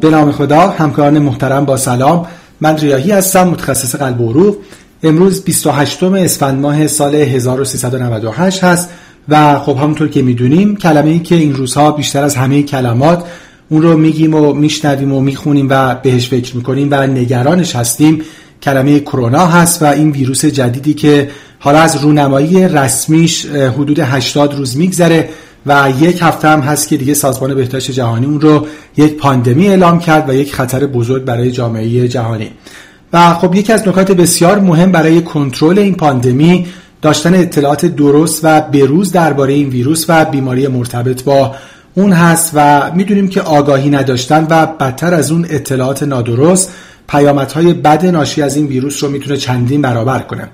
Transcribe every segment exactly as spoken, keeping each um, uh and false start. به نام خدا. همکاران محترم با سلام، من ریاحی هستم، متخصص قلب و عروق. امروز بیست و هشتم اسفند ماه سال هزار و سیصد و نود و هشت هست و خب همونطور که میدونیم کلمه‌ای که این روزها بیشتر از همه کلمات اون رو میگیم و میشنویم و میخونیم و بهش فکر میکنیم و نگرانش هستیم کلمه کرونا هست و این ویروس جدیدی که حالا از رونمایی رسمیش حدود هشتاد روز میگذره و یک هفته هم هست که دیگه سازمان بهداشت جهانی اون رو یک پاندمی اعلام کرد و یک خطر بزرگ برای جامعه جهانی. و خب یکی از نکات بسیار مهم برای کنترل این پاندمی داشتن اطلاعات درست و بروز درباره این ویروس و بیماری مرتبط با اون هست و میدونیم که آگاهی نداشتن و بدتر از اون اطلاعات نادرست پیامدهای بد ناشی از این ویروس رو میتونه چندین برابر کنه.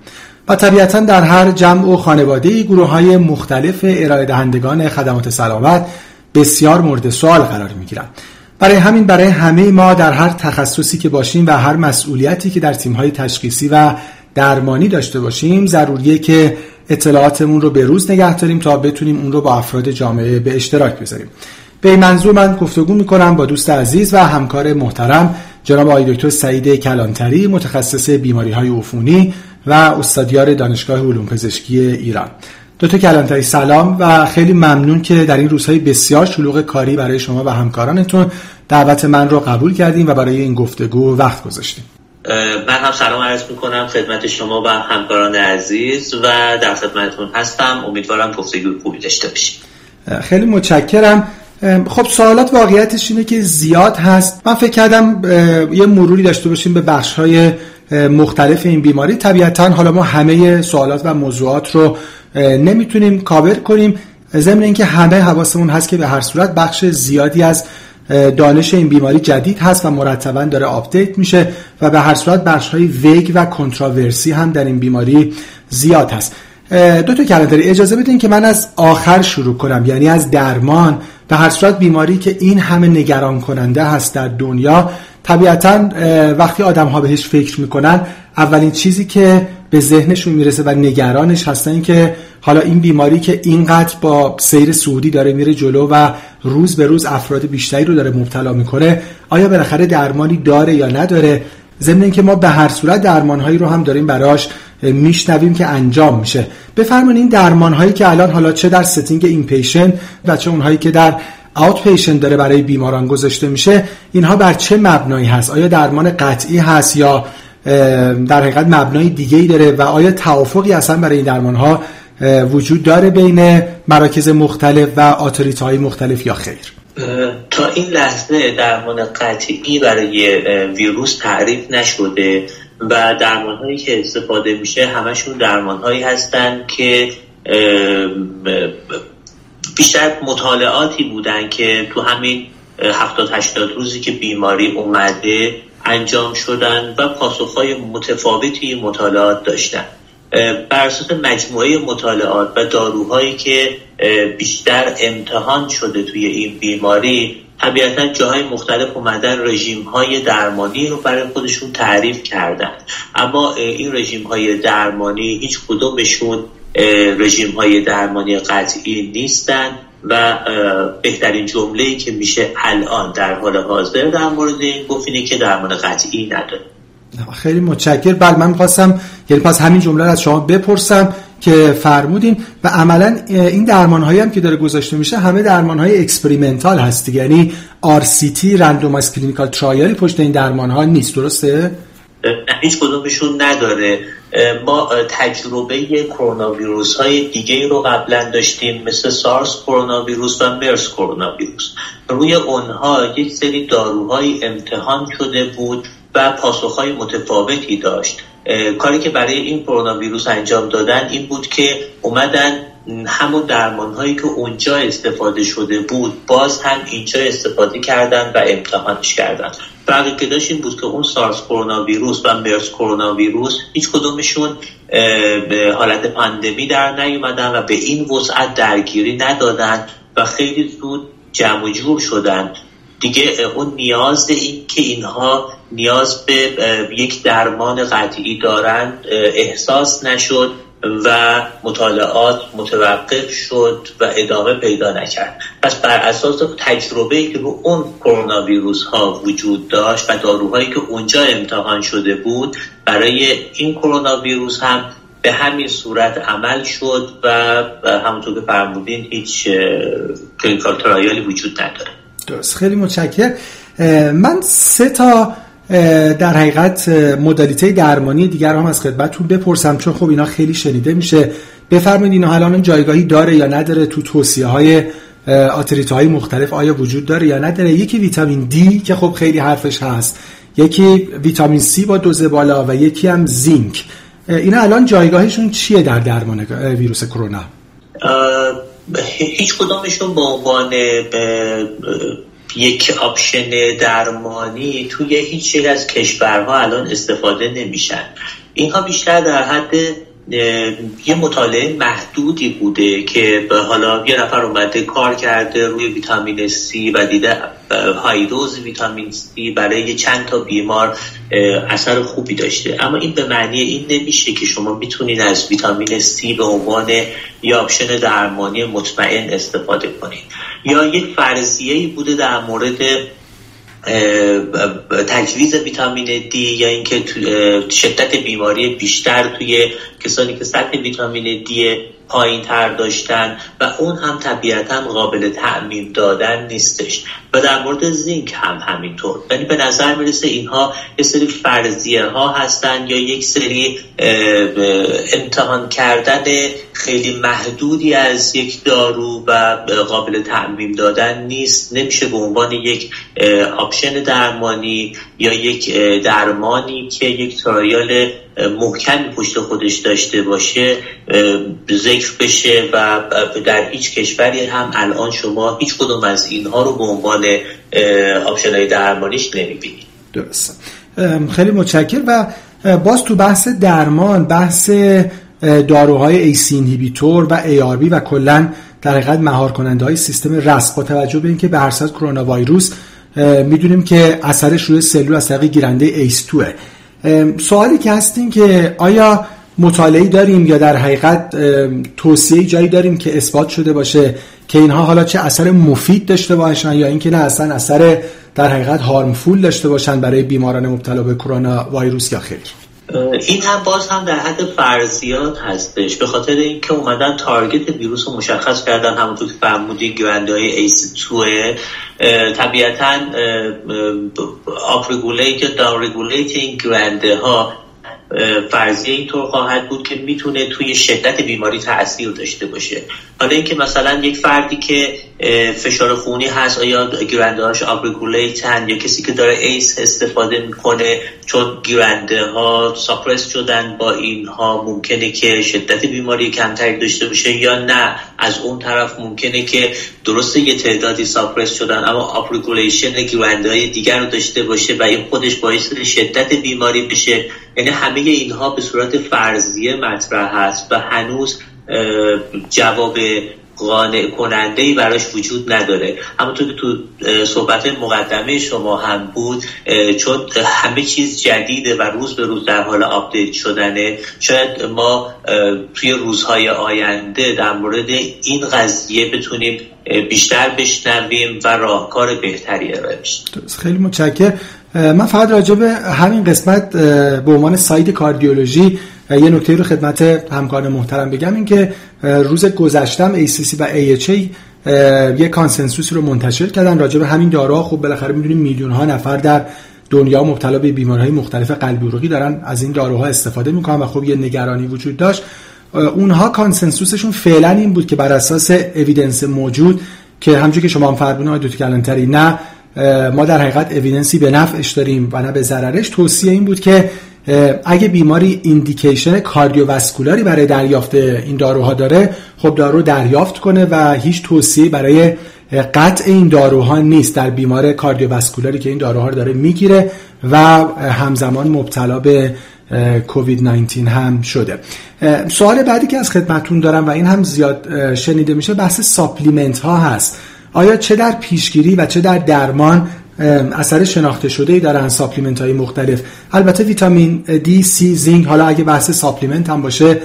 و طبیعتاً در هر جمع و خانواده‌ای گروه‌های مختلف ارائه دهندگان خدمات سلامت بسیار مورد سوال قرار می‌گیرند. برای همین برای همه ما در هر تخصصی که باشیم و هر مسئولیتی که در تیم‌های تشخیصی و درمانی داشته باشیم ضروریه که اطلاعاتمون رو به روز نگه داریم تا بتونیم اون رو با افراد جامعه به اشتراک بذاریم. به این منظور من گفتگو می‌کنم با دوست عزیز و همکار محترم جناب آقای دکتر سعید کلانتری، متخصص بیماری‌های عفونی و استادیار دانشگاه علوم پزشکی ایران. دکتر کلانتری سلام و خیلی ممنون که در این روزهای بسیار شلوغ کاری برای شما و همکارانتون دعوت من رو قبول کردیم و برای این گفتگو وقت گذاشتیم. من هم سلام عرض می‌کنم خدمت شما و همکاران عزیز و در خدمتتون هستم. امیدوارم گفتگو خوبی داشته باشیم. خیلی متشکرم. خب سوالات واقعیتش اینه که زیاد هست. من فکر کردم یه مروری داشته باشیم به بخش‌های مختلف این بیماری. طبیعتاً حالا ما همه سوالات و موضوعات رو نمیتونیم کاور کنیم، ضمن اینکه همه حواسمون هست که به هر صورت بخش زیادی از دانش این بیماری جدید هست و مرتباً داره آپدیت میشه و به هر صورت بخش‌های ویگ و کنتراورسی هم در این بیماری زیاد هست. دکتر کلانتری اجازه بدین که من از آخر شروع کنم، یعنی از درمان. به هر صورت بیماری که این همه نگران کننده هست در دنیا، طبیعتاً وقتی آدم ها بهش فکر میکنن اولین چیزی که به ذهنشون میرسه و نگرانش هستن این که حالا این بیماری که اینقدر با سیر صعودی داره میره جلو و روز به روز افراد بیشتری رو داره مبتلا میکنه، آیا بالاخره درمانی داره یا نداره؟ ضمن اینکه ما به هر صورت درمانهایی رو هم داریم براش میشنویم که انجام میشه. بفرمایید این درمانهایی که الان حالا چه در ستینگ این پیشنت و چه اونهایی که در آوت پیشنت داره برای بیماران گذاشته میشه، اینها بر چه مبنایی هست؟ آیا درمان قطعی هست یا در حقیقت مبنای دیگه‌ای داره و آیا توافقی اصلا برای این درمانها وجود داره بین مراکز مختلف و اتوریتی‌های مختلف یا خیر؟ تا این لحظه درمان قطعی برای ویروس تعریف نشده و درمان هایی که استفاده میشه همشون درمان هایی هستن که بیشتر مطالعاتی بودن که تو همین هفتاد هشتاد روزی که بیماری اومده انجام شدن و پاسخهای متفاوتی مطالعات داشتن. بر اساس مجموعه مطالعات و داروهایی که بیشتر امتحان شده توی این بیماری، طبیعتا جاهای مختلف اومدن رژیم‌های درمانی رو برای خودشون تعریف کردن، اما این رژیم‌های درمانی هیچ کدومشون رژیم‌های درمانی قطعی نیستن و بهترین جمله‌ای که میشه الان در حال حاضر در مورد این گفت اینه که درمان قطعی نداره. خیلی متشکرم. بله من می‌خواستم یعنی پس همین جمله رو از شما بپرسم که فرمودین و عملاً این درمان‌هایی هم که داره گذاشته میشه همه درمان‌های اکسپریمنتال هست، یعنی آر سی تی رندومایز کلینیکال ترایل پشت این درمان‌ها نیست، درسته؟ هیچ کدومشون نداره. ما تجربه کرونا ویروس های دیگه رو قبلا داشتیم، مثل سارس کرونا ویروس و مرس کرونا ویروس. روی اونها یک سری داروهای امتحان شده بود و پاسخهای متفاوتی داشت. کاری که برای این کرونا ویروس انجام دادن این بود که اومدن همون درمان هایی که اونجا استفاده شده بود باز هم اینجا استفاده کردن و امتحانش کردن. فرقی که داشت این بود که اون سارس کرونا ویروس و مرس کرونا ویروس هیچ کدومشون به حالت پاندمی در نیومدن و به این وسعت درگیری ندادن و خیلی زود جمع و جور شدن. دیگه اون نیاز این که اینها نیاز به یک درمان قطعی دارند احساس نشد و مطالعات متوقف شد و ادامه پیدا نکرد. پس بر اساس تجربه‌ای که رو اون کرونا ویروس ها وجود داشت و داروهایی که اونجا امتحان شده بود، برای این کرونا ویروس هم به همین صورت عمل شد و همونطور که فرمودین هیچ کلینیکال ترایالی وجود نداره. درست، خیلی متشکرم. من سه تا در حقیقت مدالیته درمانی دیگر هم از خدمتتون بپرسم، چون خب اینا خیلی شنیده میشه. بفرمایید اینا الان جایگاهی داره یا نداره تو توصیه های آتریت‌های مختلف؟ آیا وجود داره یا نداره؟ یکی ویتامین دی که خب خیلی حرفش هست، یکی ویتامین سی با دوز بالا و یکی هم زینک. اینا الان جایگاهشون چیه در درمان ویروس کرونا؟ هیچ کدومشون به عنوان به یک آپشن درمانی توی هیچ یک از کشورها الان استفاده نمیشن. اینها بیشتر در حد یه مطالعه محدودی بوده که حالا یه نفر اومده کار کرده روی ویتامین سی و دیده های دوز ویتامین سی برای چند تا بیمار اثر خوبی داشته، اما این به معنی این نمیشه که شما میتونید از ویتامین سی به عنوان یه آپشن درمانی مطمئن استفاده کنید. یا یک فرضیه‌ای بوده در مورد تجویز ویتامین دی، یا اینکه شدت بیماری بیشتر توی کسانی که سطح ویتامین دی پایین تر داشتن و اون هم طبیعتاً قابل تعمیم دادن نیستش. و در مورد زینک هم همینطور. یعنی به نظر میرسه اینها یه سری فرضیه ها هستن یا یک سری امتحان کردن خیلی محدودی از یک دارو و قابل تعمیم دادن نیست. نمیشه به عنوان یک آپشن درمانی یا یک درمانی که یک ترایال محکم پشت خودش داشته باشه ذکر بشه، و در هیچ کشوری هم الان شما هیچ کدوم از اینها رو به عنوان آپشن‌های درمانیش نمی‌بینید. درست، خیلی متشکرم. و باز تو بحث درمان، بحث داروهای ایس اینهیبیتور و ای آر بی و کلاً در حقیقت مهار کننده های سیستم رس، با توجه به اینکه به هر صد کرونا ویروس میدونیم که اثرش روی سلول از طریق گیرنده ایس تو. سوالی که هستیم که آیا مطالعه‌ای داریم یا در حقیقت توصیه‌ای جایی داریم که اثبات شده باشه که اینها حالا چه اثر مفید داشته باشن یا اینکه نه اصلا اثر در حقیقت هارمفول داشته باشن برای بیماران مبتلا به کرونا ویروس یا خیر؟ این هم باز هم در حد فرضیات هستش، به خاطر اینکه اومدن تارگت ویروس رو مشخص کردن، همونطور که فرمودین گیرنده‌های ای سی دو. طبیعتاً آپرگولیت یا داورگولیت این گیرنده ها فرضیه اینطور خواهد بود که میتونه توی شدت بیماری تأثیر داشته باشه. حالا اینکه مثلا یک فردی که فشار خونی هست آیا گیرنده هاش آبرگولیتن، یا کسی که داره ایس استفاده میکنه چون گیرنده ها ساپرس شدن با اینها ممکنه که شدت بیماری کمتری داشته باشه، یا نه از اون طرف ممکنه که درسته یه تعدادی ساپرس شدن اما آبرگولیشن گیرنده های دیگر رو داشته باشه و این خودش باعث شدت بیماری بشه. یعنی همه اینها به صورت فرضیه مطرح هست و هنوز جواب قانع کننده‌ای براش وجود نداره. همونطور که تو صحبت مقدمه شما هم بود، چون همه چیز جدیده و روز به روز در حال آپدیت شدنه، شاید ما توی روزهای آینده در مورد این قضیه بتونیم بیشتر بشنویم و راهکار بهتری ارائه بدیم. خیلی متشکرم. من فقط راجع به همین قسمت به عنوان ساید کاردیولوژی یه نکته رو خدمت همکاران محترم بگم، این که روز گذشتم ای سی سی و ای اچ ای یه کانسنسوس رو منتشر کردن راجع به همین داروها. خب بالاخره میدونیم میلیون ها نفر در دنیا مبتلا به بیماری‌های مختلف قلبی عروقی دارن از این داروها استفاده میکنن و خب یه نگرانی وجود داشت. اونها کانسنسوسشون فعلا این بود که بر اساس اوییدنس موجود، که همونجوری که شما هم فرمودین آقای دکتر کلانتری، نه ما در حقیقت اوییدنسی به نفعش داریم و نه به ضررش، توصیه این بود که اگه بیماری ایندیکیشن کاردیوواسکولاری برای دریافت این داروها داره، خب دارو دریافت کنه و هیچ توصیه برای قطع این داروها نیست در بیمار کاردیوواسکولاری که این داروها رو داره میگیره و همزمان مبتلا به کووید نوزده هم شده. سوال بعدی که از خدمتتون دارم و این هم زیاد شنیده میشه، بحث ساپلیمنت ها هست. آیا چه در پیشگیری و چه در درمان اثر شناخته شده‌ای دارن ساپلیمنت‌های مختلف؟ البته ویتامین دی، سی، زینک، حالا اگه بحث ساپلیمنت هم باشه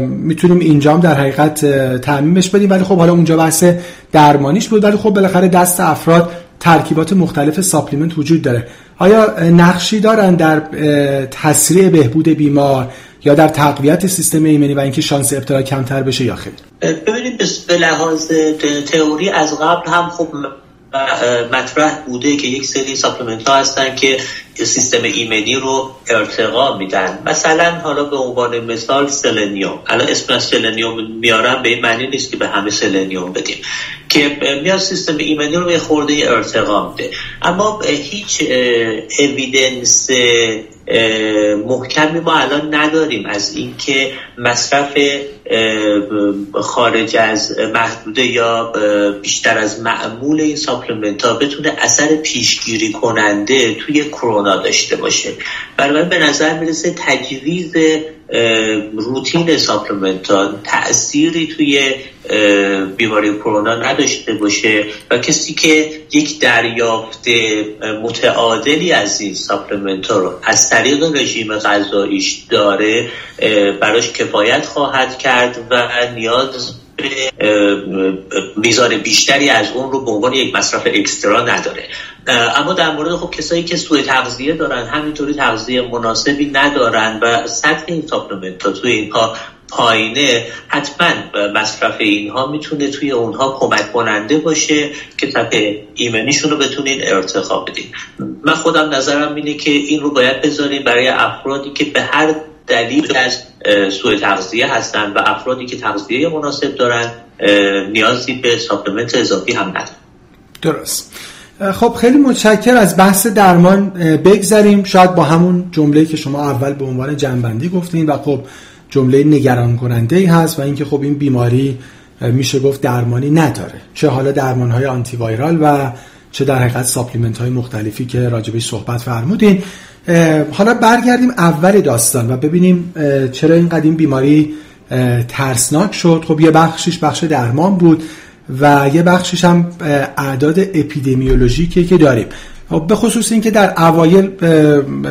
میتونیم اینجا هم در حقیقت تعمیمش بدیم. ولی خب حالا اونجا بحث درمانیش بود، ولی خب بالاخره دست افراد ترکیبات مختلف ساپلیمنت وجود داره. آیا نقشی دارن در تسریع بهبود بیمار یا در تقویت سیستم ایمنی و اینکه شانس ابتلا کمتر بشه یا خیر؟ ببینید به لحاظ تئوری از قبل هم خب مطرح بوده که یک سری ساپلیمنت ها هستن که سیستم ایمنی رو ارتقا میدن. مثلا حالا به عنوان مثال سلنیوم، الان اسم سلنیوم میارم به این معنی نیست که به همه سلنیوم بدیم، که میاد سیستم ایمنی رو به خورده ارتقا میده، اما هیچ اویدنس محکمی ما الان نداریم از اینکه مصرف خارج از محدوده یا بیشتر از معمول این ساپلمنت ها بتونه اثر پیشگیری کننده توی کرونا داشته باشه. برای من به نظر میرسه تجویز روتین ساپلمنت ها تأثیری توی بیماری کرونا نداشته باشه و کسی که یک دریافت متعادلی از این ساپلمنت ها رو از طریق رژیم غذاییش داره براش کفایت خواهد کرد و نیاز میزان بیشتری از اون رو به عنوان یک مصرف اکسترا نداره. اما در مورد خب کسایی که سوء تغذیه دارن، همینطوری تغذیه مناسبی ندارن و سطح این ساپلمنت ها توی اینها پایینه، حتما مصرف اینها میتونه توی اونها کمک کننده باشه که سطح ایمنیشون رو بتونین ارتقا بدین. من خودم نظرم اینه که این رو باید بذاریم برای افرادی که به هر دلیل از سوء تغذیه هستن و افرادی که تغذیه مناسب دارن نیازی به ساپلمنت اضافی هم ندارن. درست. خب خیلی متشکرم. از بحث درمان بگذاریم، شاید با همون جمله‌ای که شما اول به عنوان جنبندی گفتین و خب جمله نگران کننده‌ای هست و اینکه خب این بیماری میشه گفت درمانی نداره، چه حالا درمان‌های آنتی وایرال و چه در حقیقت ساپلیمنت‌های مختلفی که راجبش صحبت فرمودین. حالا برگردیم اول داستان و ببینیم چرا اینقدر این بیماری ترسناک شد. خب یه بخشش بخش درمان بود و یه بخشش هم اعداد اپیدمیولوژیکی که داریم، به خصوص این که در اوایل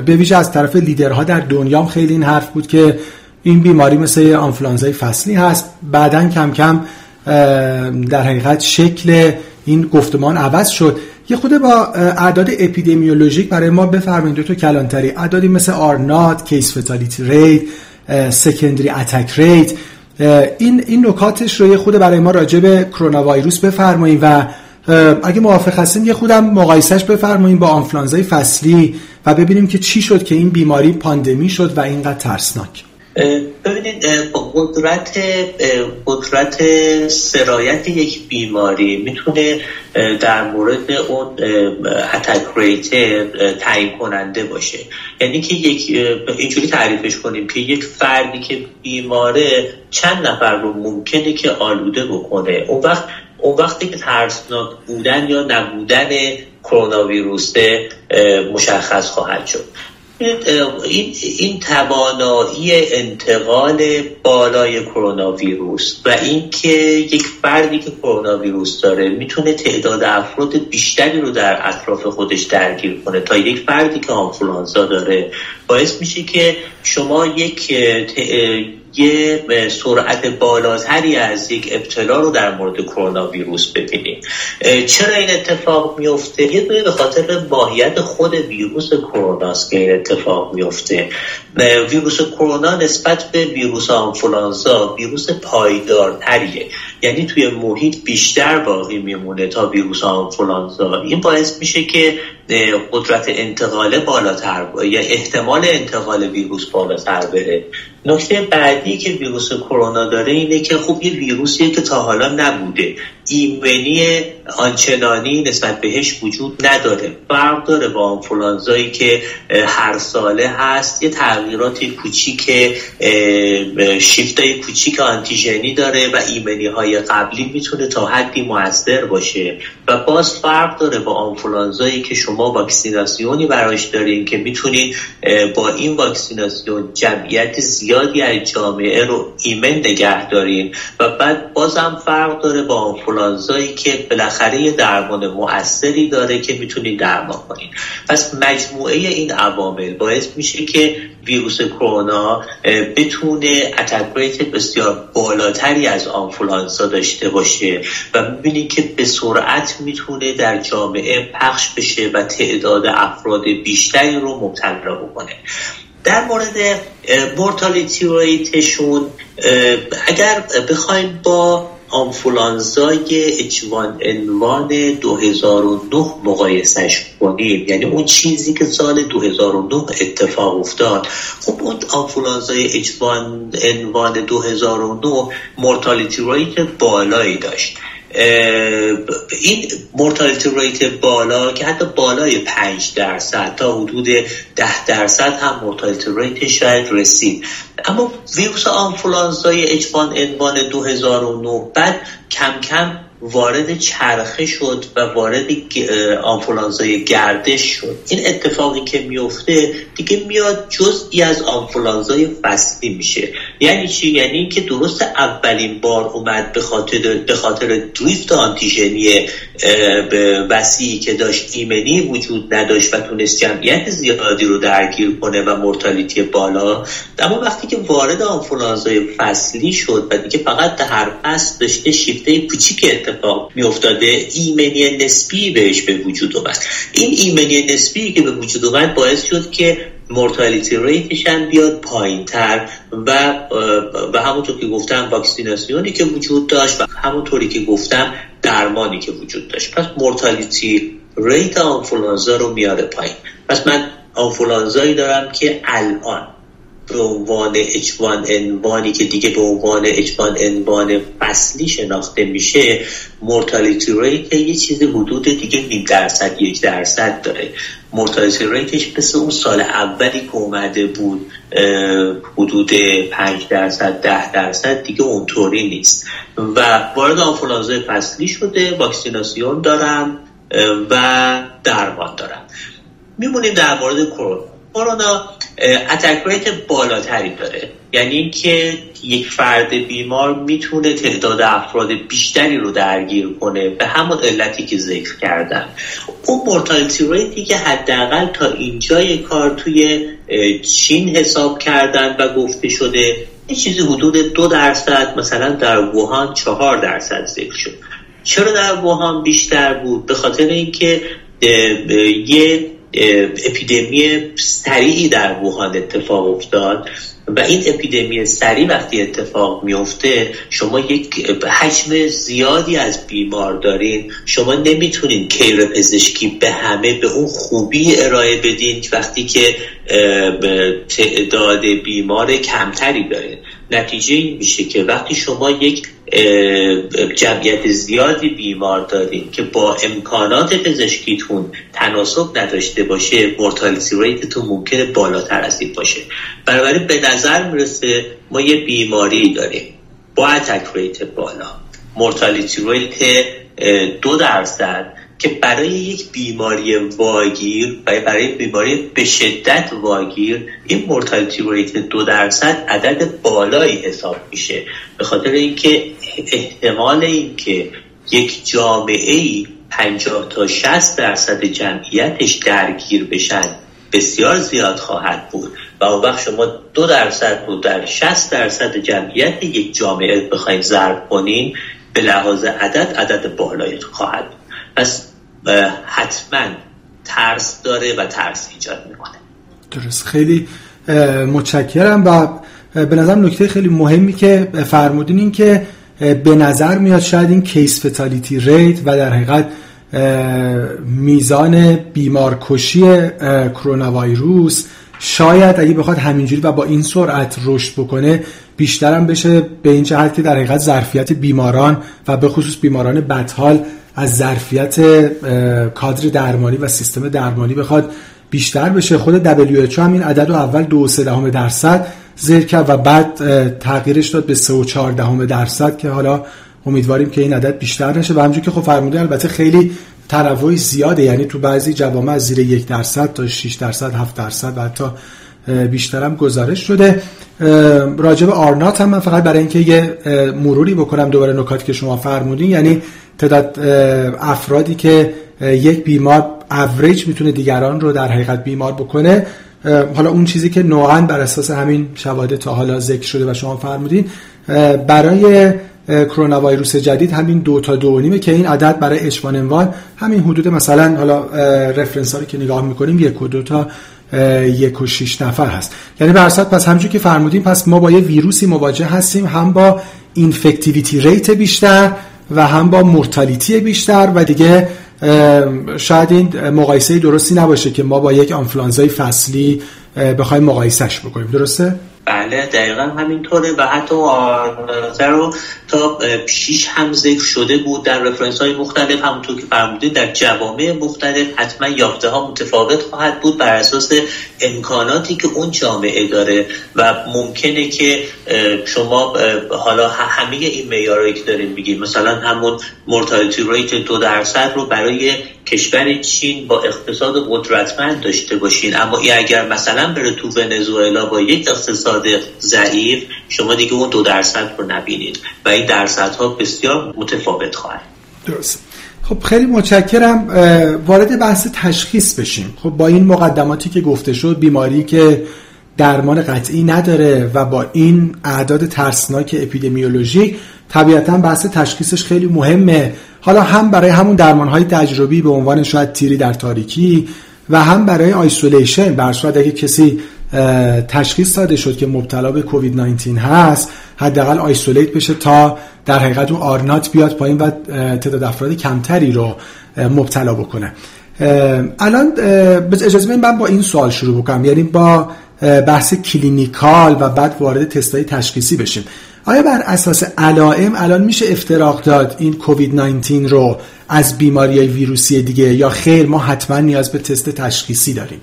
به ویژه از طرف لیدرها در دنیا خیلی این حرف بود که این بیماری مثل آنفلانزای فصلی هست. بعدن کم کم در حقیقت شکل این گفتمان عوض شد. یه خود با اعداد اپیدمیولوژیک برای ما بفرمایید دکتر کلانتری، اعدادی مثل آرنات، کیس فتالیتی ریت، سکندری اتک ریت، این این نکاتش رو یه خود برای ما راجع به کرونا ویروس بفرمایید و اگه موافق هستیم یه خودم مقایسهش بفرمایید با آنفلانزای فصلی و ببینیم که چی شد که این بیماری پاندمی شد و اینقدر ترسناک. ببینید قدرت قدرت سرایت یک بیماری میتونه در مورد اون اتک ریت تعیین کننده باشه. یعنی که یک اینجوری تعریفش کنیم که یک فردی که بیماره چند نفر رو ممکنه که آلوده بکنه. اون وقت اون وقتی که ترسناک بودن یا نبودن کرونا ویروس مشخص خواهد شد. این این توانایی انتقال بالای کرونا ویروس و اینکه یک فردی که کرونا ویروس داره میتونه تعداد افراد بیشتری رو در اطراف خودش درگیر کنه تا یک فردی که آنفولانزا داره، باعث میشه که شما یک یه سرعت بالاتری از یک ابتلا رو در مورد کرونا ویروس ببینیم. چرا این اتفاق میفته؟ یه دوری به خاطر ماهیت خود ویروس کرونا است که این اتفاق میفته. ویروس کرونا نسبت به ویروس آنفولانزا ویروس پایدارتریه، یعنی توی محیط بیشتر باقی میمونه تا ویروس آنفولانزا. این باعث میشه که قدرت انتقال بالاتر بره یا احتمال انتقال ویروس بالاتر بره. نکته بعدی که ویروس کرونا داره اینه که خب یه ویروسیه که تا حالا نبوده، ایمنی آنچنانی نسبت بهش وجود نداره. فرق داره با آنفولانزایی که هر ساله هست، یه تغییرات کوچیک، شیفتای کوچیک آنتیژنی داره و ایمنی های قبلی میتونه تا حدی موثر باشه و باز فرق داره با آنفولانزایی که شما واکسیناسیونی براش دارین که میتونین با این واکسیناسیون جمعیت زیادی از جامعه رو ایمن نگه دارین و بعد بازم فرق داره با آنفولانزایی آنفلانزایی که بالاخره یه درمان مؤثری داره که میتونید درمان کنید. پس مجموعه این عوامل باعث میشه که ویروس کرونا بتونه اتک ریت بسیار بالاتری از آنفولانزا داشته باشه و میبینید که به سرعت میتونه در جامعه پخش بشه و تعداد افراد بیشتری رو مبتلا بکنه. در مورد مورتالیتی ریتشون اگر بخوایم با آنفولانزای اچ وان ان وان دو هزار و نه مقایسش کنیم، یعنی اون چیزی که سال دو هزار و نه اتفاق افتاد، خب اون آنفولانزای اچ وان ان وان دو هزار و نه مورتالیتی ریت بالایی داشت. این مورتالیتی ریت بالا که حتی بالای پنج درصد تا حدود ده درصد هم مورتالیتی ریت شاید رسید، اما ویروس آنفولانزای اچ وان ان وان دو هزار و نه بعد کم کم وارد چرخه شد و وارد آنفولانزای گردش شد. این اتفاقی که میفته دیگه میاد جزئی از آنفولانزای فصلی میشه. یعنی چی؟ یعنی که درست اولین بار اومد به خاطر به خاطر دریفت آنتیژنی وسیعی که داشت ایمنی وجود نداشت و تونست جمعیت زیادی رو درگیر کنه و مورتالیتی بالا، اما وقتی که وارد آنفولانزای فصلی شد و دیگه فقط هر فصل داشته شیفته کوچیک می افتاده، ایمنی نسبی بهش به وجود اومد. این ایمنی نسبی که به وجود اومد باعث شد که مورتالیتی ریتش هم بیاد پایین تر و و همونطور که گفتم واکسیناسیونی که وجود داشت و همونطوری که گفتم درمانی که وجود داشت، پس مورتالیتی ریت آنفولانزا رو میاره پایین. پس من آنفولانزایی دارم که الان به عنوان اچ وان ان وان که دیگه به عنوان اچ وان ان وان فصلی شناخته میشه، مورتالیتی ریت یه چیز حدود دیگه نیم درصد یک درصد داره. مورتالیتی ریتش مثل اون سال اولی که اومده بود حدود پنج درصد ده درصد دیگه اونطوری نیست و وارد آنفولانزای فصلی شده، واکسیناسیون دارم و درمان دارم. میمونیم در مورد کرونا. کرونا اتک ریت بالاتری داره، یعنی اینکه یک فرد بیمار میتونه تعداد افراد بیشتری رو درگیر کنه به همون علتی که ذکر کردم. اون مورتالیتی ریتی که حداقل تا اینجای کار توی چین حساب کردن و گفته شده یه چیزی حدود دو درصد، مثلا در ووهان چهار درصد ذکر شد. چرا در ووهان بیشتر بود؟ به خاطر اینکه یه اپیدمی سریعی در ووهان اتفاق افتاد و این اپیدمی سریع وقتی اتفاق میفته شما یک حجم زیادی از بیمار دارین، شما نمیتونین کیر پزشکی به همه به اون خوبی ارائه بدین وقتی که تعداد بیمار کمتری دارین. نتیجه این میشه که وقتی شما یک جمعیت زیادی بیمار دارین که با امکانات پزشکیتون تناسب نداشته باشه، مورتالیتی ریتتون ممکنه بالاتر از این باشه. بنابراین به نظر میرسه ما یه بیماری داریم با اتک ریت بالا، مورتالیتی ریت دو درصد که برای یک بیماری واگیر و برای بیماری به شدت واگیر این مورتالیتی ریت دو درصد عدد بالایی حساب میشه، به خاطر اینکه احتمال اینکه یک جامعه‌ای پنجاه تا شصت درصد جمعیتش درگیر بشن بسیار زیاد خواهد بود و اون وقت شما دو درصد رو در شصت درصد جمعیت یک جامعه بخواید ضرب کنین به لحاظ عدد عدد بالایی خواهد بود. پس حتما ترس داره و ترس ایجاد میکنه. درست، خیلی متشکرم. و به نظرم نکته خیلی مهمی که فرمودین این که به نظر میاد شاید این کیس فتالیتی ریت و در حقیقت میزان بیمارکشی کرونا ویروس شاید اگه بخواد همینجوری و با این سرعت رشد بکنه بیشتر هم بشه، به این جهت که در حقیقت ظرفیت بیماران و به خصوص بیماران بدحال از ظرفیت کادر درمانی و سیستم درمانی بخواد بیشتر بشه. خود دبلیو اچ او هم این عدد رو اول دو و سه دهم درصد ذکر کرد و بعد تغییرش داد به سه و چهار دهم درصد که حالا امیدواریم که این عدد بیشتر نشه. و همونجوری که خب فرموده البته خیلی تنوع زیاده، یعنی تو بعضی جوامع از زیر یک درصد تا شش درصد هفت درصد و حتی بیشتر هم گزارش شده. راجب آرنات هم من فقط برای اینکه یه مروری بکنم دوباره نکاتی که شما فرمودین، یعنی تعداد افرادی که یک بیمار اوریج میتونه دیگران رو در حقیقت بیمار بکنه. حالا اون چیزی که نوعاً بر اساس همین شواهد تا حالا ذکر شده و شما فرمودین، برای کرونا ویروس جدید همین دو تا دو و نیمه که این عدد برای اچ وان ان وان همین حدود مثلا حالا رفرنس هایی که نگاه میکنیم یک و دو تا یک و شیش نفر هست. یعنی برصد پس همچون که فرمودیم پس ما با یه ویروسی مواجه هستیم، هم با اینفکتیویتی ریت بیشتر و هم با مورتالیتی بیشتر، و دیگه شاید این مقایسه درستی نباشه که ما با یک آنفلانزای فصلی بخوایم مقایسهش بکنیم. درسته؟ بله دقیقا همینطوره، و حتی آنفلانزا رو تا پیش هم ذکر شده بود در رفرنس‌های مختلف، همونطور که فرمودید در جوامع مختلف حتما یافته‌ها متفاوت خواهد بود بر اساس امکاناتی که اون جامعه داره، و ممکنه که شما حالا همه این معیارایی که دارین میگید، مثلا همون مورتالتی ریت دو درصد رو برای کشور چین با اقتصاد قدرتمند داشته باشین، اما اگر مثلا بره تو ونزوئلا با یک اقتصاد ضعیف شما دیگه اون دو درصد رو نبینید، و این درصدها بسیار متفاوت خواهد. درست. خب خیلی متشکرم. وارد بحث تشخیص بشیم. خب با این مقدماتی که گفته شد، بیماری که درمان قطعی نداره و با این اعداد ترسناک اپیدمیولوژی، طبیعتاً بحث تشخیصش خیلی مهمه، حالا هم برای همون درمان‌های تجربی به عنوان شاید تیری در تاریکی و هم برای آیسولیشن. بر صورت اگه کسی تشخیص داده شد که مبتلا به کووید نوزده هست، حداقل آیسولیت بشه تا در حقیقت اون آرنات بیاد پایین و تعداد افراد کمتری رو مبتلا بکنه. الان اجازه بدید من با این سوال شروع بکنم، یعنی با بحث کلینیکال و بعد وارد تست‌های تشخیصی بشیم. آیا بر اساس علائم الان میشه افتراق داد این کووید نوزده رو از بیماری‌های ویروسی دیگه، یا خیر ما حتما نیاز به تست تشخیصی داریم؟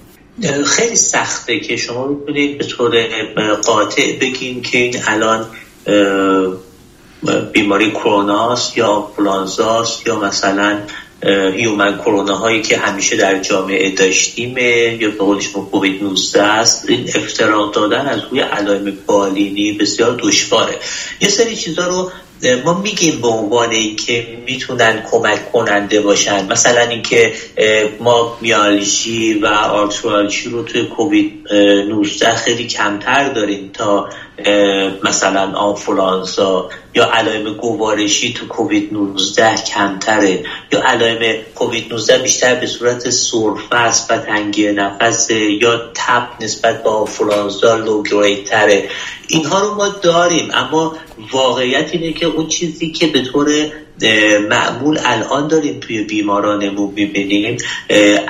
خیلی سخته که شما میتونید به طور قاطع بگین که این الان بیماری کروناست یا آنفلانزاست یا مثلا هیومن کرونا هایی که همیشه در جامعه داشتیم، یا به قولش ما کووید نوزده است. این افتراق دادن از روی علائم بالینی بسیار دشواره. یه سری چیزا رو ما میگیم به عنوان این که میتونن کمک کننده باشن، مثلا اینکه ما میالژی و آرترالژی رو توی کووید نوزده خیلی کمتر داریم تا مثلا آنفولانزا، یا علائم گوارشی تو کووید نوزده کمتره، یا علائم کووید نوزده بیشتر به صورت سرفست و تنگی نفس یا تب نسبت به آنفولانزا لوگریتره. اینها رو ما داریم، اما واقعیت اینه که اون چیزی که به طور معمول الان داریم توی بیمارانمون میبینیم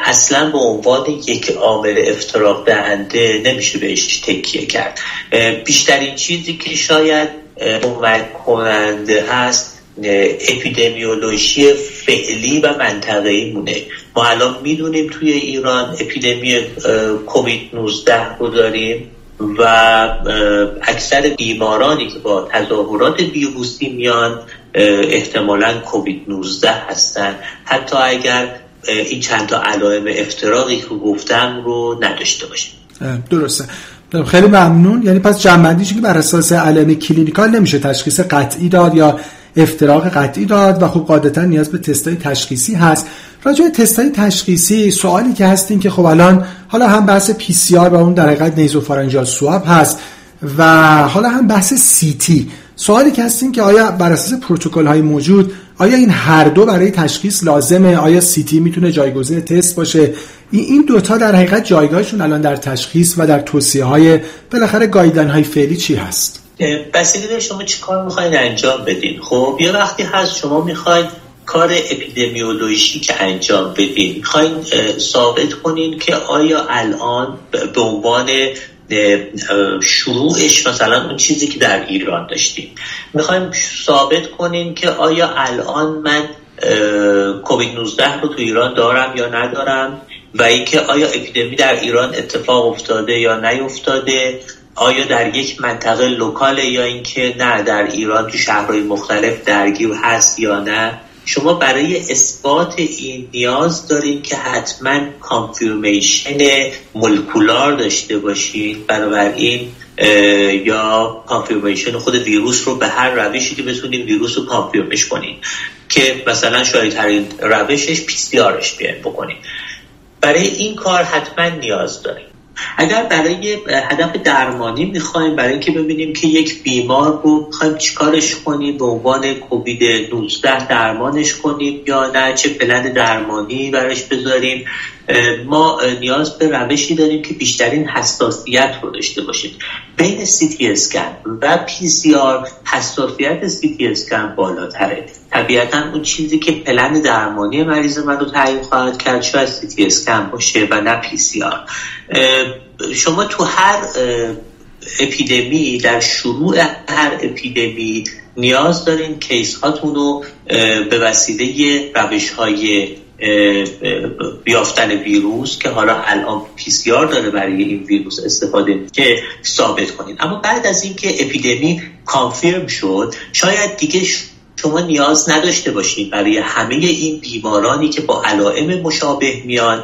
اصلا به عنوان یک عامل افتراق دهنده نمیشه بهش تکیه کرد. بیشترین چیزی که شاید کمک کننده هست اپیدمیولوژی فعلی و منطقه‌ای مونه. ما الان میدونیم توی ایران اپیدمی کووید نوزده رو داریم و اکثر بیمارانی که با تظاهرات ویروسی میان احتمالاً کووید نوزده هستن، حتی اگر این چند تا علائم افتراقی که گفتم رو نداشته باشیم. درسته. خیلی ممنون. یعنی پس جمع‌بندیش که بر اساس علائم کلینیکال نمیشه تشخیص قطعی داد یا افتراق قطعی داد، و خب قاعدتاً نیاز به تست‌های تشخیصی هست. راجع به تست‌های تشخیصی سوالی که هست این که خب الان حالا هم بحث پی سی آر و اون در حقیقت نیزوفارنجال سواب هست، و حالا هم بحث سی تی. سوالی که هست این که آیا بر اساس پروتکل‌های موجود آیا این هر دو برای تشخیص لازمه؟ آیا سی تی میتونه جایگزین تست باشه؟ این دوتا در حقیقت جایگاهشون الان در تشخیص و در توصیه‌های بالاخره گایدلاین‌های فعلی چی هست؟ بسیاری به شما چی کار میخواین انجام بدین. خب یه وقتی هست شما میخواین کار اپیدمیولوژی که انجام بدین، میخواین ثابت کنین که آیا الان به عنوان شروعش مثلا اون چیزی که در ایران داشتیم، میخوایم ثابت کنین که آیا الان من کووید نوزده رو تو ایران دارم یا ندارم، و اینکه آیا اپیدمی در ایران اتفاق افتاده یا نیفتاده، آیا در یک منطقه لوکاله یا اینکه نه در ایران تو شهرهای مختلف درگیر هست یا نه. شما برای اثبات این نیاز دارین که حتما کانفیرمیشن مولکولار داشته باشین، بنابراین یا کانفیرمیشن خود ویروس رو به هر روشی که بتونیم ویروس رو کانفیرمش کنیم که مثلا شایع‌ترین روشش پی سی آرش بیایم بکنیم. برای این کار حتما نیاز داریم. اگر برای هدف درمانی میخوایم، برای اینکه ببینیم که یک بیمار رو میخوایم چیکارش کنیم، به عنوان کووید نوزده درمانش کنیم یا نه، چه پلن درمانی براش بذاریم، ما نیاز به روشی داریم که بیشترین حساسیت رو داشته باشیم. بین سی تی اسکن و پی سی آر حساسیت سی تی اسکن بالاتره. طبیعتاً اون چیزی که پلن درمانی مریض من رو تعیین خواهد کرد شاید سی تی اسکن باشه و نه پی سی آر. شما تو هر اپیدمی، در شروع هر اپیدمی نیاز دارین کیس هاتون رو به وسیله روش‌های بیافتن ویروس که حالا الان پی سی آر داره برای این ویروس استفاده می که ثابت کنین. اما بعد از این که اپیدمی کانفرم شد، شاید دیگه شما نیاز نداشته باشین برای همه این بیمارانی که با علائم مشابه میان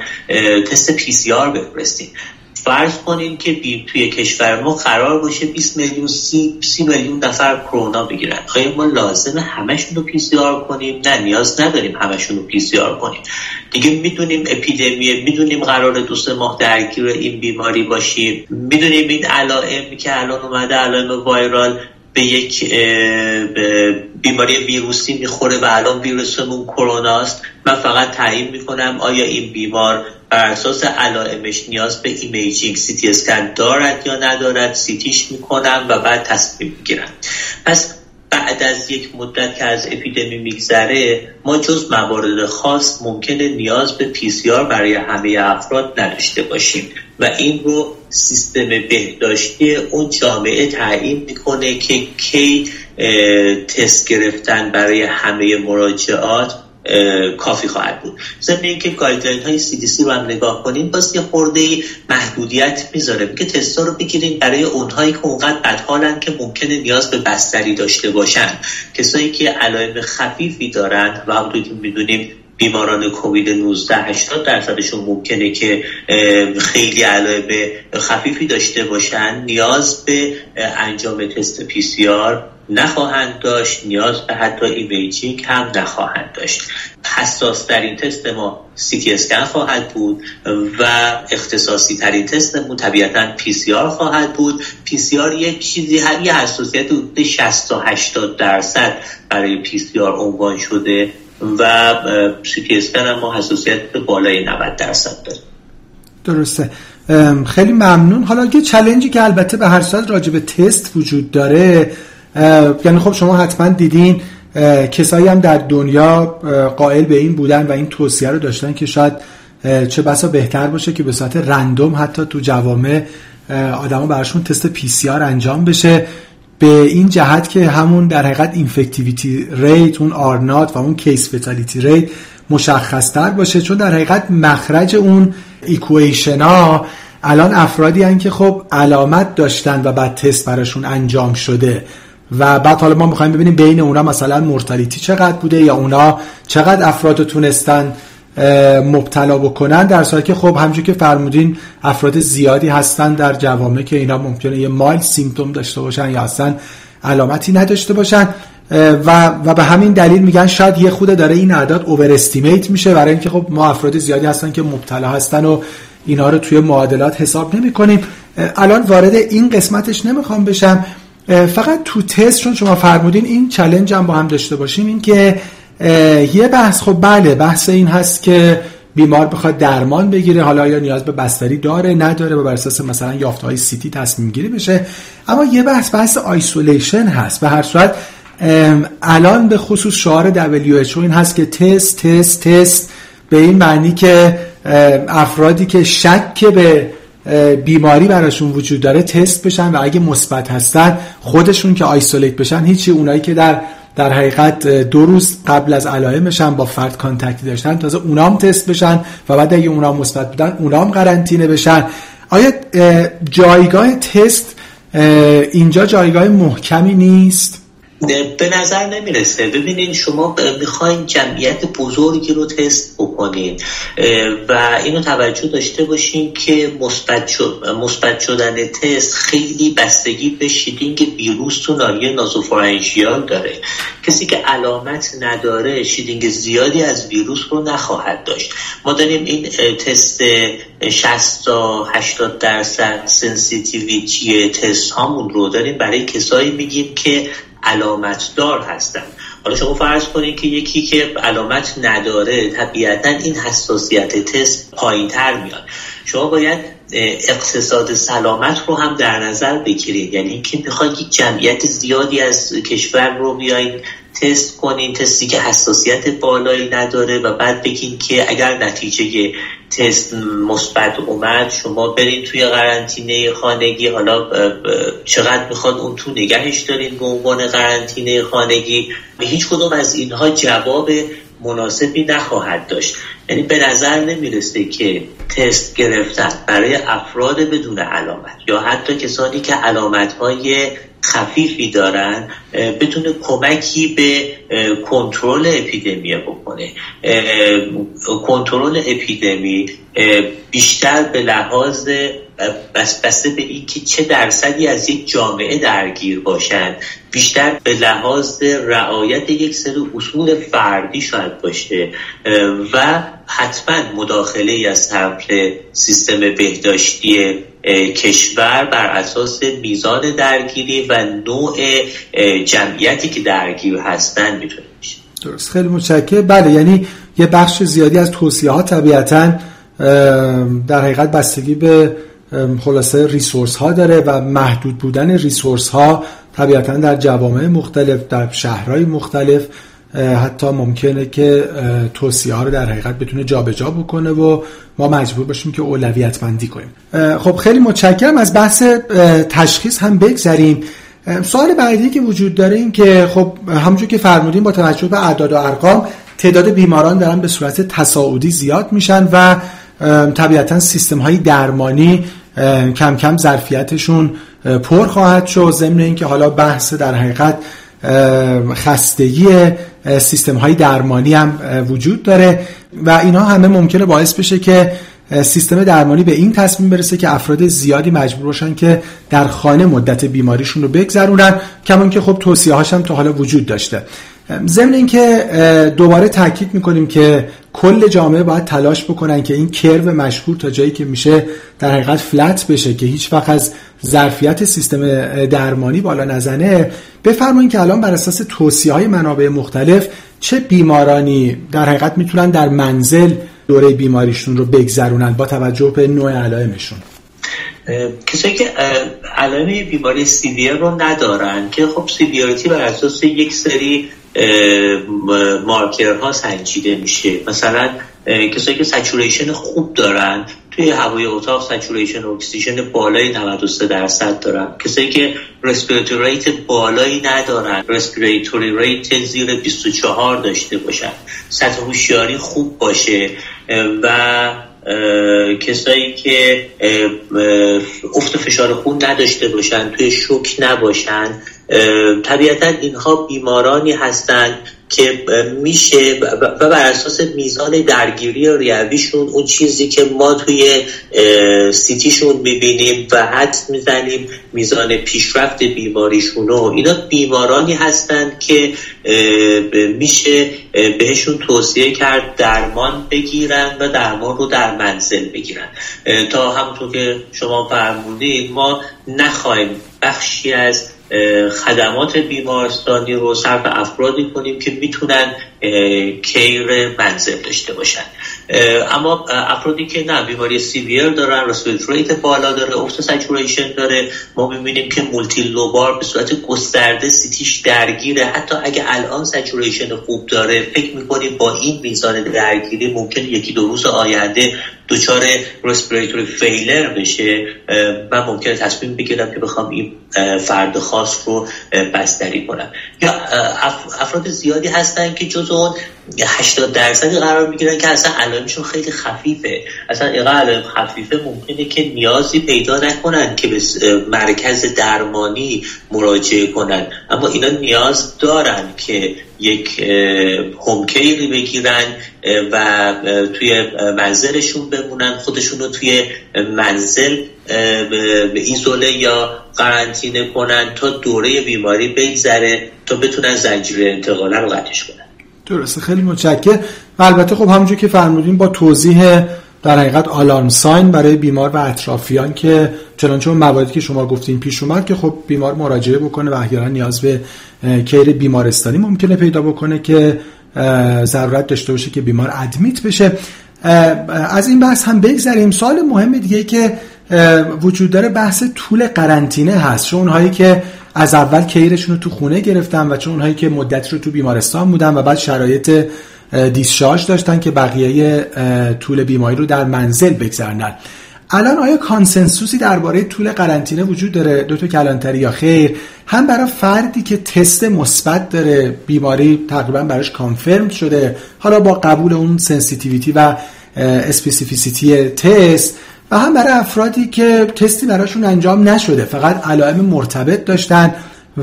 تست پی سی آر بفرستین. فرض کنین که توی کشور ما قرار باشه بیست میلیون سی, سی میلیون نفر کرونا بگیرن. خیلی ما لازمه همشون رو پی سی آر کنیم؟ نه، نیاز نداریم همشون رو پی سی آر کنیم. دیگه میدونیم اپیدمیه، میدونیم قراره دو سه ماه درگیر این بیماری باشیم، میدونیم این علائم که الان اومده علائم وایرال به یک بیماری ویروسی میخوره و الان ویروسمون کروناست. من فقط تعیین میکنم آیا این بیمار بر اساس علائمش نیاز به ایمیجینگ سی تی اسکن دارد یا ندارد، سی تیش میکنم و بعد تصمیم میگیرم. پس بعد از یک مدت که از اپیدمی میگذره، ما جز موارد خاص ممکنه نیاز به پی سی آر برای همه افراد نداشته باشیم و این رو سیستم بهداشتی اون جامعه تعیین میکنه که کی تست گرفتن برای همه مراجعات کافی خواهد بود. ضمن اینکه گایدلاین های سی دی سی رو هم نگاه کنیم، باز یه خورده محدودیت میذاره که تستا رو بگیریم برای اونهایی که اونقدر بدحالن که ممکنه نیاز به بستری داشته باشن. کسایی که علائم خفیفی دارن و همونطور که میدونیم بیماران کووید نوزده هشتاد درصدشون ممکنه که خیلی علائم خفیفی داشته باشن، نیاز به انجام تست پی سی آر نخواهند داشت، نیاز به حتی ایمیجینگ هم نخواهند داشت. حساس ترین تست ما سی تی اسکن خواهد بود و اختصاصی ترین تستمون طبیعتاً پی سی آر خواهد بود. پی سی آر یک چیزی هم یه حساسیت حدود شصت تا هشتاد درصد برای پی سی آر عنوان شده و سی تی اسکن هم ما حساسیت بالای نود درصد داره. درسته، خیلی ممنون. حالا یه چالنجی که البته به هر صورت راجع به تست وجود داره، یعنی خب شما حتما دیدین کسایی هم در دنیا قائل به این بودن و این توصیه رو داشتن که شاید چه بسا بهتر باشه که به صورت رندوم حتی تو جوامع آدما براشون تست پی سی آر انجام بشه، به این جهت که همون در حقیقت اینفکتیویتی ریت، اون آرنات و اون کیس فتالیتی ریت مشخص تر باشه، چون در حقیقت مخرج اون ایکویشن ها الان افرادی هن که خب علامت داشتن و بعد تست براشون انجام شده و بعد حالا ما میخوایم ببینیم بین اونا مثلا مورتالیتی چقدر بوده یا اونا چقدر افراد رو تونستن مبتلا بکنن، در حالی که خب همونجوری که فرمودین افراد زیادی هستن در جوامع که اینا ممکنه یه مایل سیمپتوم داشته باشن یا اصلا علامتی نداشته باشن و و به همین دلیل میگن شاید یه خود داره این اعداد اوور استیمیت میشه، برای اینکه خب ما افراد زیادی هستن که مبتلا هستن و اینا رو توی معادلات حساب نمی‌کنیم. الان وارد این قسمتش نمیخوام بشم، فقط تو تست چون شما فرمودین این چالش هم با هم داشته باشیم، این که یه بحث خب بله بحث این هست که بیمار بخواد درمان بگیره، حالا یا نیاز به بستری داره نداره و بر اساس مثلا یافته‌های سی تی تصمیم گیری بشه، اما یه بحث بحث آیسولیشن هست. به هر صورت الان به خصوص شعار دبلیو اچ او این هست که تست تست تست، به این معنی که افرادی که شک به بیماری براشون وجود داره تست بشن و اگه مثبت هستن خودشون که آیسولیت بشن هیچی، اونایی که در در حقیقت دو روز قبل از علائمش هم با فرد کانتکتی داشتن تازه اونام تست بشن و بعد اگه اونام مثبت بودن اونام قرنطینه بشن. آیا جایگاه تست اینجا جایگاه محکمی نیست؟ به نظر نمیرسه. ببینین شما میخواین جمعیت بزرگی رو تست بکنین و اینو توجه داشته باشین که مثبت شد. مثبت شدن تست خیلی بستگی به شیدینگ ویروس تو ناحیه نازوفارنژیال داره. کسی که علامت نداره شیدینگ زیادی از ویروس رو نخواهد داشت. ما داریم این تست شصت تا هشتاد درصد سنسیتیویتی تست هامون رو داریم برای کسایی میگیم که علامت دار هستن. حالا شما فرض کنید که یکی که علامت نداره طبیعتاً این حساسیت تست پایین‌تر میاد. شما باید اقتصاد سلامت رو هم در نظر بگیرید، یعنی که میخواید یک جمعیت زیادی از کشور رو بیاین تست کنین، تستی که حساسیت بالایی نداره و بعد بگین که اگر نتیجه تست مثبت اومد شما برین توی قرنطینه خانگی. حالا چقدر میخواد اون تو نگهش دارین به عنوان قرنطینه خانگی. هیچ کدوم از اینها جواب مناسبی نخواهد داشت. یعنی به نظر نمیرسه که تست گرفتن برای افراد بدون علامت یا حتی کسانی که علامت‌های خفیفی دارن بتونه کمکی به کنترل اپیدمی بکنه. کنترل اپیدمی بیشتر به لحاظ بس بسته به این که چه درصدی از یک جامعه درگیر باشن، بیشتر به لحاظ رعایت یک سری اصول فردی شاید باشه و حتما مداخله از طرف سیستم بهداشتی کشور بر اساس میزان درگیری و نوع جمعیتی که درگیر هستن میتونه باشه. درست، خیلی متشکرم. بله، یعنی یه بخش زیادی از توصیه ها طبیعتاً در حقیقت بستگی به خلاصه ریسورس ها داره و محدود بودن ریسورس ها طبیعتاً در جوامع مختلف، در شهرهای مختلف حتی ممکنه که توصیه ها رو در حقیقت بتونه جابجا بکنه و ما مجبور باشیم که اولویت بندی کنیم. خب خیلی متشکرم. از بحث تشخیص هم بگذریم. سوال بعدی که وجود داره این که خب همونجور که فرمودیم با توجه به اعداد و ارقام تعداد بیماران دارن به صورت تصاعدی زیاد میشن و طبیعتا سیستم های درمانی کم کم ظرفیتشون پر خواهد شد. ضمن اینکه حالا بحث در حقیقت خستگی سیستم های درمانی هم وجود داره و اینا همه ممکنه باعث بشه که سیستم درمانی به این تصمیم برسه که افراد زیادی مجبور باشن که در خانه مدت بیماریشون رو بگذرونن، کما که خب توصیه هاش هم تا حالا وجود داشته. ضمن این که دوباره تاکید میکنیم که کل جامعه باید تلاش بکنن که این کرو مشهور تا جایی که میشه در حقیقت فلت بشه که هیچ وقت از ظرفیت سیستم درمانی بالا نزنه. بفرمایید که الان بر اساس توصیه‌های منابع مختلف چه بیمارانی در حقیقت میتونن در منزل دوره بیماریشون رو بگذرونن با توجه به نوع علائمشون؟ کسایی که علائم بیماری سیویر رو ندارن که خب سیویریتی بر اساس یک سری مارکرها سنجیده میشه. مثلا کسایی که سچوریشن خوب دارن، توی هوای اتاق سچوریشن اکسیژن بالای نود و سه درصد دارن. کسایی که رسپیراتوری ریت بالایی ندارن، رسپیراتوری ریت زیر بیست و چهار داشته باشن، سطح هوشیاری خوب باشه و کسایی که افت فشار خون نداشته باشن، توی شوک نباشن. طبیعتا اینها بیمارانی هستند که میشه و بر اساس میزان درگیری ریویشون اون چیزی که ما توی سی تیشون میبینیم و حدس میزنیم میزان پیشرفت بیماریشونو، اینا بیمارانی هستند که میشه بهشون توصیه کرد درمان بگیرن و درمان رو در منزل بگیرن تا همونطور که شما فرمودید ما نخواهیم بخشی از خدمات بیمارستانی رو صرف افرادی کنیم که میتونن کیر منزل داشته باشن. اما افرادی که نه بیماری سیویر دارن، رسپیراتوری ریت بالا داره، افت سچوریشن داره، ما میبینیم که مولتی لوبار به صورت گسترده سیتیش درگیره. حتی اگه الان سچوریشن خوب داره فکر میکنیم با این میزان درگیری ممکنه یکی دو روز آینده دچار رسپیراتوری فیلر بشه. من ممکنه تصمیم بگیرم که بخوام این فرد خاص رو بستری کنم. یا افراد زیادی هستن که جزء خودشون هشتاد درصدی قرار میگیرن که اصلا علائمشون خیلی خفیفه، اصلا اینقدر علائم خفیفه ممکنه که نیازی پیدا نکنن که به مرکز درمانی مراجعه کنن، اما اینا نیاز دارن که یک هوم کیری بگیرن و توی منزلشون بمونن، خودشون رو توی منزل به ایزوله یا قرنطینه کنن تا دوره بیماری بگذره تا بتونن زنجیره انتقال رو قطعش کنن. درسته، خیلی متشکرم. و البته خب همونجور که فرمودین با توضیح در حقیقت آلارم ساین برای بیمار و اطرافیان که چنانچه مواردی که شما گفتین پیش اومد که خب بیمار مراجعه بکنه و احیانا نیاز به کیر بیمارستانی ممکنه پیدا بکنه که ضرورت داشته باشه که بیمار ادمیت بشه. از این بحث هم بگذریم. سوال مهم دیگه که وجود داره بحث طول قرنطینه هست. چون اونهایی که از اول کیرشون رو تو خونه گرفتن و چون اونهایی که مدت رو تو بیمارستان بودن و بعد شرایط دیسشارژ داشتن که بقیه طول بیماری رو در منزل بگذرنن، الان آیا کانسنسوسی درباره طول قرنطینه وجود داره دکتر کلانتری یا خیر؟ هم برای فردی که تست مثبت داره، بیماری تقریبا براش کانفرم شده، حالا با قبول اون سنسیتیویتی و اسپسیفیسیتی تست، و هم برای افرادی که تستی براشون انجام نشده، فقط علائم مرتبط داشتن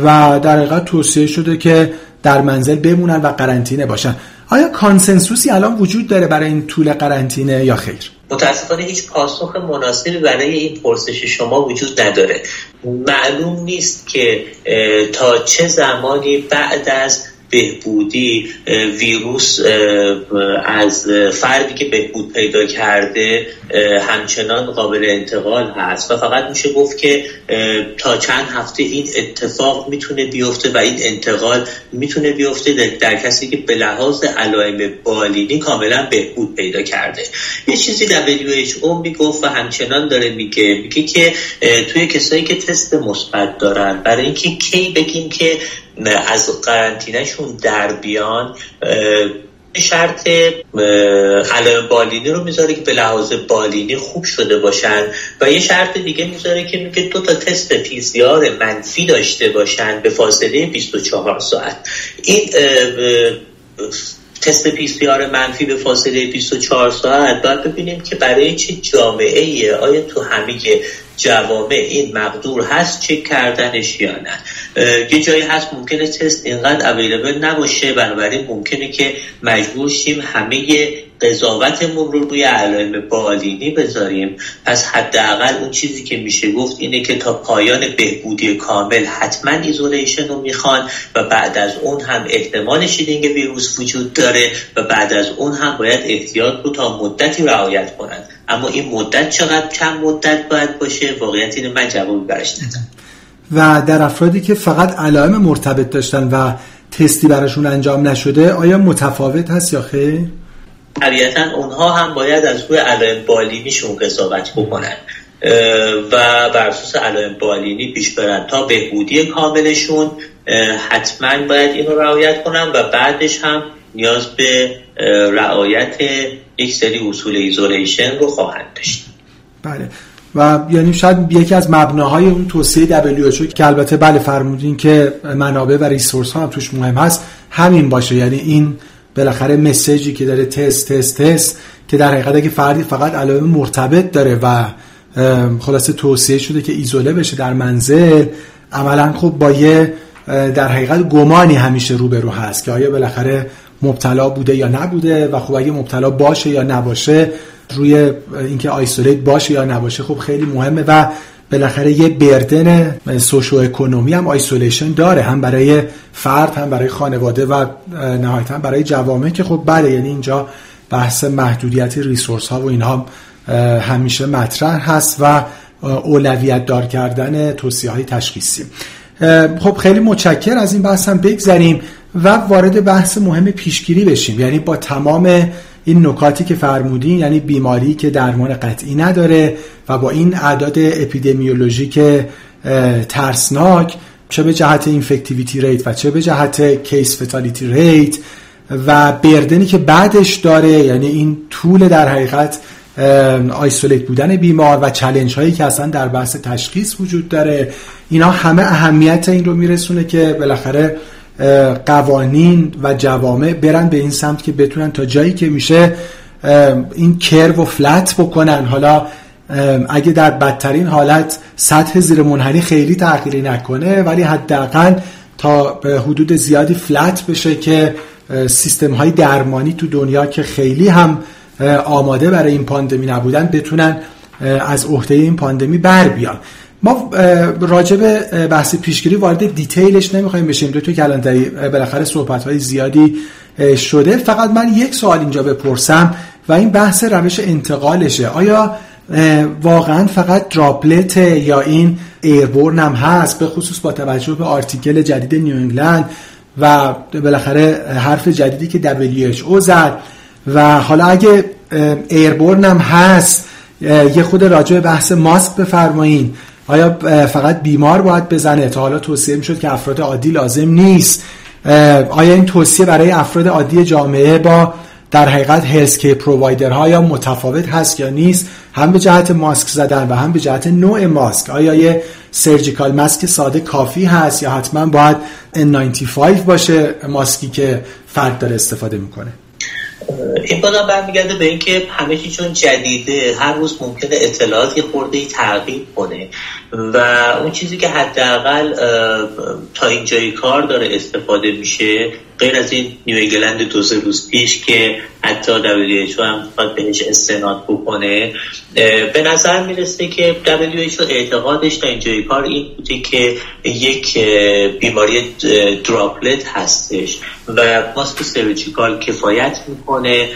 و در حقیقت توصیه شده که در منزل بمونن و قرنطینه باشن. آیا کانسنسوسی الان وجود داره برای این طول قرنطینه یا خیر؟ متاسفانه هیچ پاسخ مناسبی برای این پرسش شما وجود نداره. معلوم نیست که تا چه زمانی بعد از بهبودی ویروس از فردی که بهبود پیدا کرده همچنان قابل انتقال هست و فقط میشه گفت که تا چند هفته این اتفاق میتونه بیفته و این انتقال میتونه بیفته در, در کسی که به لحاظ علائم بالینی کاملا بهبود پیدا کرده. یه چیزی دبلیو اچ او میگفت و همچنان داره میگه میگه که توی کسایی که تست مثبت دارن، برای اینکه کی بگیم که از قرنطینه‌شون در بیان، شرط علائم بالینی رو میذاره که به لحاظ بالینی خوب شده باشن و یه شرط دیگه میذاره که میگه دو تا تست پی سی آر منفی داشته باشن به فاصله بیست و چهار ساعت. این تست پی سی آر منفی به فاصله بیست و چهار ساعت باید ببینیم که برای چه جامعه‌ای، آیا تو همه جوامع این مقدور هست چک کردنش یا نه. یه جایی هست ممکنه تست اینقدر اویلیبل نباشه، بنابراین ممکنه که مجبور شیم همه قضاوتمون رو روی علائم بالینی بذاریم. پس حداقل اون چیزی که میشه گفت اینه که تا پایان بهبودی کامل حتما ایزولیشن رو میخوان و بعد از اون هم احتمال شیدینگ ویروس وجود داره و بعد از اون هم باید احتیاط رو تا مدتی رعایت کنند. اما این مدت چقدر، چند مدت باید باشه، واقعیت اینه من جواب برش ندم. و در افرادی که فقط علائم مرتبط داشتن و تستی براشون انجام نشده، آیا متفاوت هست یا خیر؟ طبیعتاً اونها هم باید از روی علائم بالینیشون قضاوت بکنن و بر اساس علائم بالینی پیش برن تا بهبودی کاملشون. حتماً باید اینو رعایت کنن و بعدش هم نیاز به رعایت یک سری اصول ایزولیشن رو خواهند داشت. بله، و یعنی شاید یکی از مبناهای اون توصیه دبلیو اچ او که البته بله فرمودین که منابع و ریسورس ها هم توش مهم هست، همین باشه. یعنی این بالاخره مسیجی که داره تست تست تست که در حقیقت اگه فردی فقط علائم مرتبط داره و خلاصه توصیه شده که ایزوله بشه در منزل، عملا خب با یه در حقیقت گمانی همیشه روبرو هست که آیا بالاخره مبتلا بوده یا نبوده، و خب اگه مبتلا باشه یا نباشه، روی اینکه آیسولیت باشه یا نباشه خب خیلی مهمه. و بالاخره یه بردن سوشو اکونومی هم آیسولیشن داره، هم برای فرد، هم برای خانواده و نهایتا برای جوامع، که خب بله یعنی اینجا بحث محدودیت ریسورس ها و اینها همیشه مطرح هست و اولویت دار کردن توصیه های تشخیصی. خب خیلی متشکر. از این بحث هم بگذریم و وارد بحث مهم پیشگیری بشیم. یعنی با تمام این نکاتی که فرمودین، یعنی بیماری که درمان قطعی نداره و با این اعداد اپیدمیولوژیک ترسناک، چه به جهت اینفکتیویتی ریت و چه به جهت کیس فتالیتی ریت و بردنی که بعدش داره، یعنی این طول در حقیقت آیسولیت بودن بیمار و چالش هایی که اصلا در بحث تشخیص وجود داره، اینا همه اهمیت این رو میرسونه که بالاخره قوانین و جوامع برن به این سمت که بتونن تا جایی که میشه این کرو و فلت بکنن. حالا اگه در بدترین حالت سطح زیر منحنی خیلی تغییری نکنه، ولی حداقل تا حدود زیادی فلت بشه که سیستم های درمانی تو دنیا که خیلی هم آماده برای این پاندمی نبودن بتونن از عهده این پاندمی بر بیان. ما راجع به بحث پیشگیری وارد دیتیلش نمیخوایم بشیم، دکتر کلانتری بالاخره صحبت های زیادی شده. فقط من یک سوال اینجا بپرسم و این بحث روش انتقالشه. آیا واقعا فقط دراپلت یا این ایربورن هم هست، به خصوص با توجه به آرتیکل جدید نیو انگلند و بالاخره حرف جدیدی که دبلیو اچ او زد؟ و حالا اگه ایربورن هم هست، یه خود راجع به بحث ماسک بفرمایین. آیا فقط بیمار باید بزنه؟ تا حالا توصیه میشد که افراد عادی لازم نیست. آیا این توصیه برای افراد عادی جامعه با در حقیقت هلث کیر پرووایدرها یا متفاوت هست یا نیست، هم به جهت ماسک زدن و هم به جهت نوع ماسک؟ آیا یه سرجیکال ماسک ساده کافی هست یا حتما باید ان نود و پنج باشه ماسکی که فرد داره استفاده میکنه؟ این بازم برمیگرده به اینکه همه چی چون جدیده، هر روز ممکنه اطلاعاتی خورده‌ای تغییر کنه و اون چیزی که حداقل تا اینجای کار داره استفاده میشه، غیر از این نیو انگلند دو سه روز پیش که حتی دبلیو اچ او هم فقط بهش استناد بکنه، به نظر میرسه که دبلیو اچ او اعتقادش تا اینجای کار این بوده که یک بیماری دراپلت هستش و ماسک سرجیکال کفایت میکنه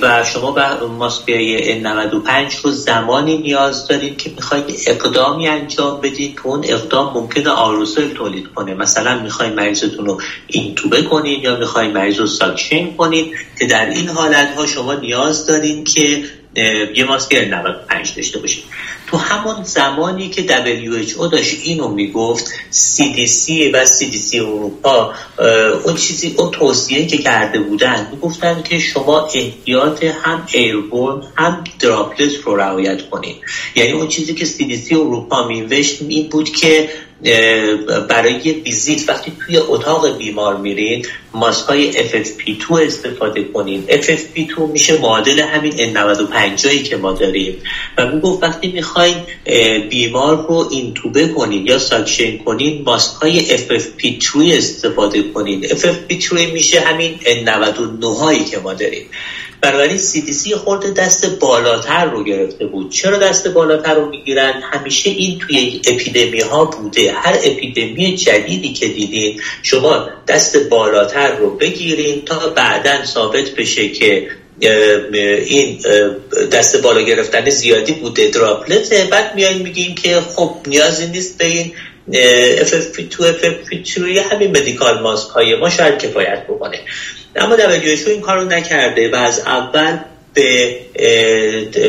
و شما به ماسک ان نود و پنج رو زمانی نیاز دارید که میخواید اقدامی انجام بدید که اون اقدام ممکنه آروسل تولید کنه. مثلا میخواید مریضتون رو اینتوبه کنید یا میخواین مریض رو ساکشن کنید، که در این حالت ها شما نیاز دارین که یه ماسک ان نود و پنج داشته باشید. تو همون زمانی که دبلیو اچ او داشت اینو میگفت، سی دی سی و سی دی سی اروپا اون چیزی اون توصیه که کرده بودن میگفتن که شما احتیاط هم ایربورن هم دراپلت رو رعایت کنید. یعنی اون چیزی که سی دی سی اروپا میوشت این بود که برای ویزیت وقتی توی اتاق بیمار میرین ماسکای اف اف پی دو استفاده کنین. اف اف پی دو میشه معادل همین ان نود و پنج هایی که ما داریم و میگفت وقتی میخواین بیمار رو اینتوبه کنین یا ساکشن کنین ماسکای اف اف پی سه استفاده کنین. اف اف پی سه میشه همین ان نود و نه هایی که ما داریم. بنابراین سی دی سی خورده دست بالاتر رو گرفته بود. چرا دست بالاتر رو میگیرن؟ همیشه این توی اپیدمی ها بوده. هر اپیدمی جدیدی که دیدین شما دست بالاتر رو بگیرین تا بعداً ثابت بشه که این دست بالا گرفتن زیادی بوده، دراپلته. بعد میاییم میگیم که خب نیازی نیست به این اف اف پی دو اف اف پی سه، همین مدیکال ماسک های ما شاید کفایت بکنه. اما دبلیو اچ او این کار رو نکرده و از اول به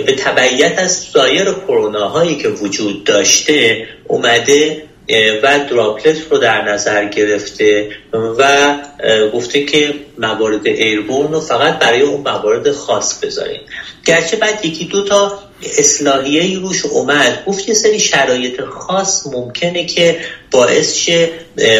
به تبعیت از سایر کرونا هایی که وجود داشته اومده و دراپلت رو در نظر گرفته و گفته که موارد ایربورن رو فقط برای اون موارد خاص بذارین. گرچه بعد یکی دو تا اصلاحیه‌ای روش اومد، گفت یه سری شرایط خاص ممکنه که باعث شه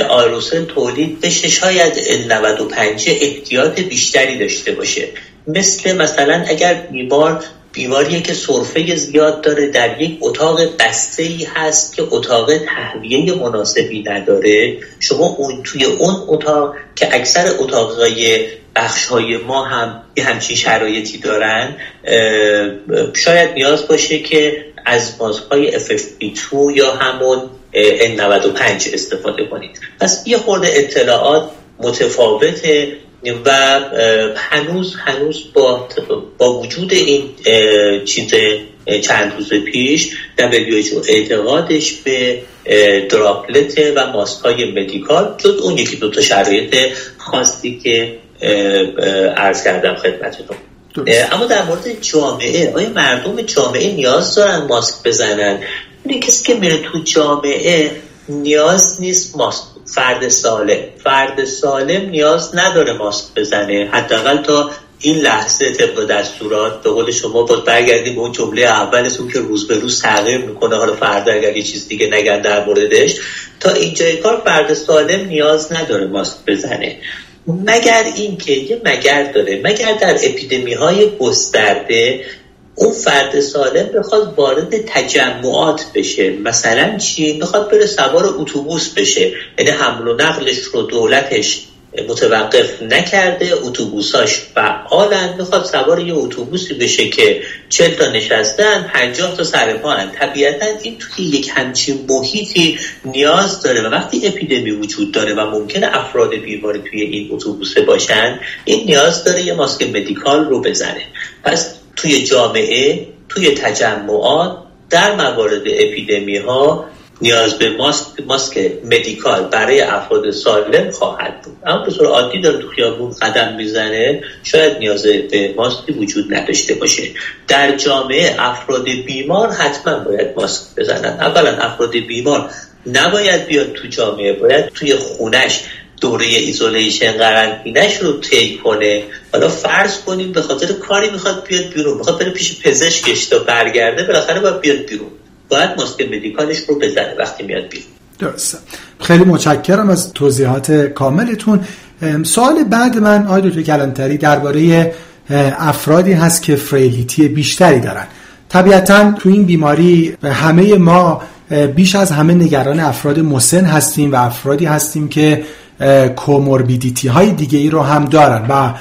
آیروسل تولید بشه، شاید ان نود و پنج احتیاط بیشتری داشته باشه. مثل مثلا اگر بیمار بیماریه که سرفه زیاد داره، در یک اتاق بسته‌ای هست که اتاق تهویه مناسبی نداره، شما اون توی اون اتاق که اکثر اتاق‌های بخش‌های ما هم یه همچین شرایطی دارن، شاید نیاز باشه که از ماسک‌های اف اف پی دو یا همون ان نود و پنج استفاده کنید. پس یه خورده اطلاعات متفاوته و هنوز هنوز با با وجود این چیز چند روز پیش دبلیو اچ او اعتقادش به دراپلت و ماسک‌های مدیکال جز اون یکی دو تا شرایط خاصی که عرض کردم خدمتتون. اما در مورد جامعه، آیا مردم جامعه نیاز دارن ماسک بزنن؟ اون کسی که میره تو جامعه نیاز نیست ماسک. فرد سالم فرد سالم نیاز نداره ماسک بزنه، حداقل تا این لحظه طبق دستورات به قول شما باز برگردیم به اون جمله اولتون که روز به روز تغییر میکنه، حالا فردا اگر یه چیز دیگه نگن در موردش. تا اینجای کار فرد سالم نیاز نداره ماسک بزنه، مگر اینکه یه مگر داره، مگر در اپیدمی های گسترده اون فرد سالم بخواد وارد تجمعات بشه. مثلا چی؟ بخواد بره سوار اتوبوس بشه، یعنی حمل و نقلش رو دولتش متوقف نکرده، اتوبوساش فعالن، میخواد سوار یه اتوبوسی بشه که چهل تا نشستن، پنجاه تا سرپاهن. طبیعتا این توی یک همچین محیطی نیاز داره و وقتی اپیدمی وجود داره و ممکنه افراد بیماری توی این اتوبوسه باشن، این نیاز داره یه ماسک مدیکال رو بزنه. پس توی جامعه، توی تجمعات، در موارد اپیدمی ها نیاز به ماسک ماسک مدیکال برای افراد سالم خواهد بود. اما به طور عادی داره تو خیابون قدم میزنه، شاید نیاز به ماسکی وجود نداشته باشه. در جامعه افراد بیمار حتما باید ماسک بزنن. اولا افراد بیمار نباید بیاد تو جامعه، باید توی خونش دوره ایزولیشن قرنطینه‌اش رو طی کنه. حالا فرض کنیم به خاطر کاری میخواد بیاد بیرون، میخواد بره پیش پزشکش تا برگرده، بالاخره باید بیاد بیرون، باید ماسک مدیکالش رو بزنه وقتی میاد بیرون. درسته. خیلی متشکرم از توضیحات کاملتون. سوال بعد من آقای دکتر کلانتری درباره افرادی هست که فریلیتی بیشتری دارن. طبیعتاً تو این بیماری همه ما بیش از همه نگران افراد مسن هستیم و افرادی هستیم که کوموربیدیتی های دیگه ای رو هم دارن و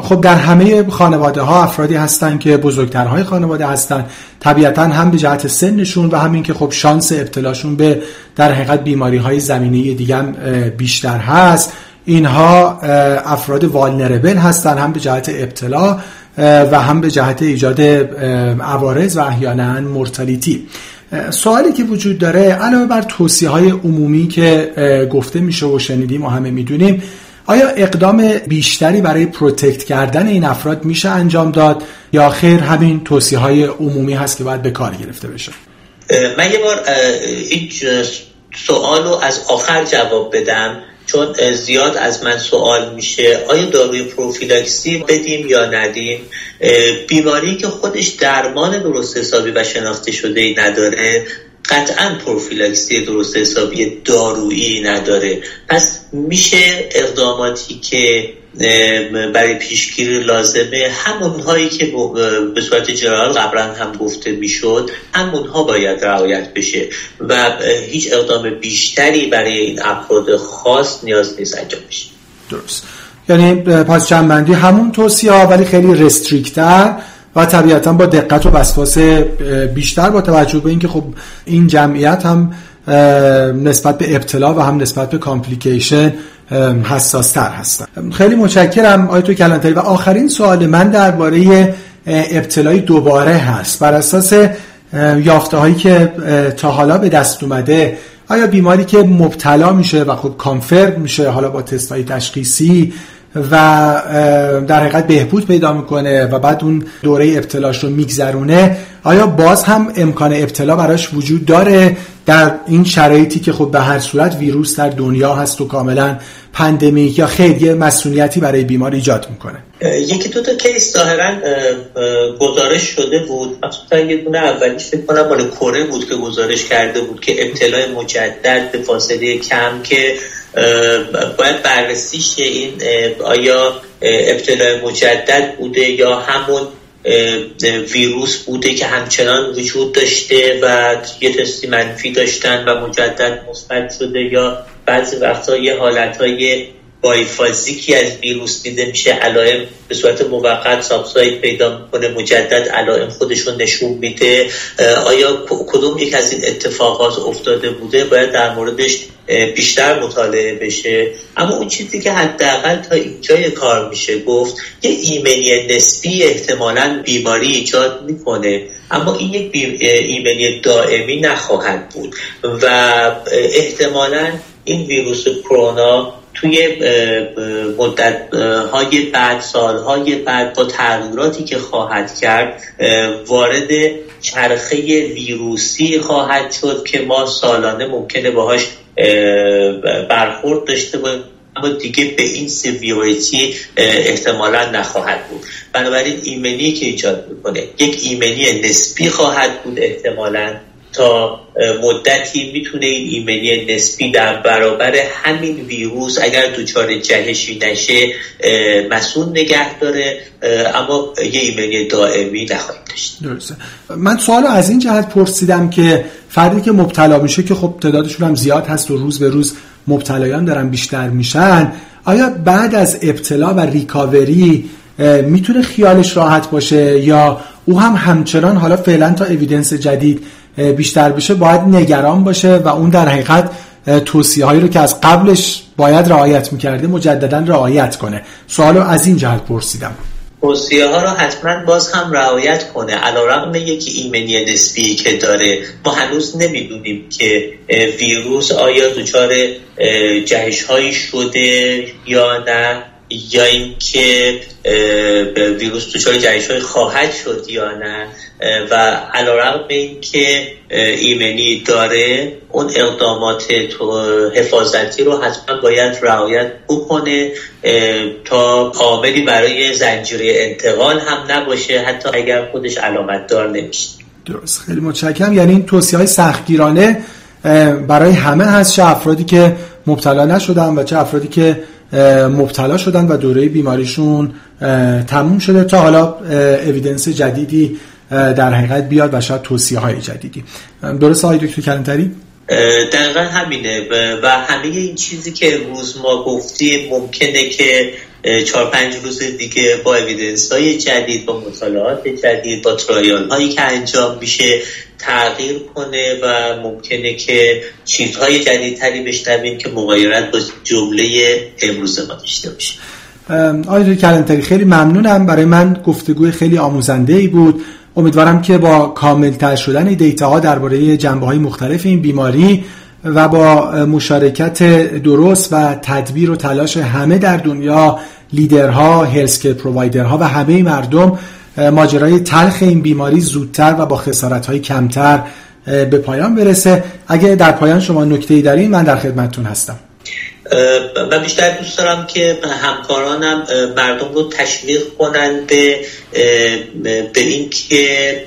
خب در همه خانواده ها افرادی هستن که بزرگترهای خانواده هستن، طبیعتا هم به جهت سنشون و همین که خب شانس ابتلاشون به در حقیقت بیماری های زمینه دیگه هم بیشتر هست. اینها افراد والنربل هستن، هم به جهت ابتلا و هم به جهت ایجاد عوارض و احیانا مورتالیتی. سوالی که وجود داره علاوه بر توصیه‌های عمومی که گفته میشه و شنیدیم و همه میدونیم، آیا اقدام بیشتری برای پروتکت کردن این افراد میشه انجام داد یا خیر همین توصیه‌های عمومی هست که باید به کار گرفته بشه؟ من یه بار این سوالو از آخر جواب بدم چون زیاد از من سوال میشه. آیا داروی پروفیلاکسی بدیم یا ندیم؟ بیماری که خودش درمان درست حسابی و شناخته شده ای نداره، قطعاً پروفیلاکسی درست حسابی دارویی نداره. پس میشه اقداماتی که برای پیشگیری لازمه، همونهایی که به صورت جنرال قبلا هم گفته میشد، همونها باید رعایت بشه و هیچ اقدام بیشتری برای این افراد خاص نیاز نیست انجام بشه. درست. یعنی پس جنبندی همون توصیه ها ولی خیلی رستریکتر و طبیعتاً با دقت و وسواس بیشتر، با توجه به اینکه خب این جمعیت هم نسبت به ابتلا و هم نسبت به کامپلیکیشن حساس‌تر هستن. خیلی متشکرم آیتو کلانتری. و آخرین سوال من درباره ابتلای دوباره هست. بر اساس یافته‌هایی که تا حالا به دست اومده، آیا بیماری که مبتلا میشه و خب کانفرم میشه حالا با تست‌های تشخیصی و در حقیقت بهبود پیدا میکنه و بعد اون دوره ابتلاش رو میگذرونه، آیا باز هم امکان ابتلا براش وجود داره در این شرایطی که خب به هر صورت ویروس در دنیا هست و کاملا پندمیک، یا خیلی مسئولیتی برای بیمار ایجاد میکنه؟ یکی دو تا کیس ظاهرا گزارش شده بود، مخصوصا یه دونه اولیش فکر کنم مال کره بود که گزارش کرده بود که ابتلای مجدد به فاصله کم که باید بررسی شه این آیا ابتلای مجدد بوده یا همون ویروس بوده که همچنان وجود داشته و یه تستی منفی داشتن و مجدد مثبت شده، یا بعضی وقتا یه حالتهای بایفازیکی از ویروس دیده میشه، علائم به صورت موقت سابساید پیدا میکنه، مجدد علائم خودشون نشون میده. آیا کدوم یک از این اتفاقات افتاده بوده؟ باید در موردش بیشتر مطالعه بشه. اما اون چیزی که حداقل تا اینجای کار میشه گفت، یه ایمنی نسبی احتمالاً بیماری ایجاد میکنه، اما این یک ایمنی دائمی نخواهد بود و احتمالاً این ویروس کرونا توی مدت‌های بعد، سال‌های بعد، با تغییراتی که خواهد کرد وارد چرخه ویروسی خواهد شد که ما سالانه ممکنه باهاش برخورد داشته باشیم اما دیگه به این سیویوریتی احتمالا نخواهد بود. بنابراین ایمنی که ایجاد میکنه یک ایمنی نسبی خواهد بود، احتمالاً تا مدتی میتونه این ایمنی نسبی در برابر همین ویروس اگر دچار جهشی نشه مسئول نگه داره، اما یه ایمنی دائمی نخواهیم داشت. درسته. من سوالو از این جهت پرسیدم که فردی که مبتلا میشه که خب تعدادشون هم زیاد هست و روز به روز مبتلایان دارن بیشتر میشن، آیا بعد از ابتلا و ریکاوری میتونه خیالش راحت باشه یا او هم همچنان حالا فعلا تا اویدنس جدید بیشتر بشه باید نگران باشه و اون در حقیقت توصیه‌هایی رو که از قبلش باید رعایت می‌کرده مجددا رعایت کنه؟ سوالو از این جهت پرسیدم. توصیه‌ها رو حتما باز هم رعایت کنه، علی‌رغم یک ایمنی نسبی که داره. ما هنوز نمی‌دونیم که ویروس آیا دچار جهش‌هایی شده یا نه، یا اینکه ویروس دچار جهش‌های خواهد شد یا نه، و علی‌رغم اینکه ایمنی داره اون اقدامات حفاظتی رو حتما باید رعایت بکنه تا عاملی برای زنجیره انتقال هم نباشه، حتی اگر خودش علامت دار نمیشه. درست، خیلی متشکرم. یعنی این توصیه‌های سختگیرانه برای همه هست، چه افرادی که مبتلا نشدن و چه افرادی که مبتلا شدن و دوره بیماریشون تموم شده، تا حالا اویدنس جدیدی در حقیقت بیاد و شاید توصیه های جدیدی. درست آقای دکتر کلانتری؟ دقیقا همینه و همه این چیزی که امروز ما گفتیم ممکنه که چهار پنج روز دیگه با اویدنس های جدید، با مطالعات جدید، با ترایال هایی که انجام میشه تغییر کنه و ممکنه که چیزهای جدیدتری بشنویم که مغایرت با جمله امروز ما داشته باشه. آقای دکتر کلانتری خیلی ممنونم، برای من گفتگوی خیلی آموزنده‌ای بود. امیدوارم که با کامل‌تر شدن دیتاها درباره جنبه‌های مختلف این بیماری و با مشارکت درست و تدبیر و تلاش همه در دنیا، لیدرها، هلسکر پرووایدرها و همه مردم، ماجرای تلخ این بیماری زودتر و با خسارت‌های کمتر به پایان برسه. اگه در پایان شما نکته‌ای دارین من در خدمتتون هستم. من بیشتر دوست دارم که همکارانم مردم رو تشویق کنن به به این که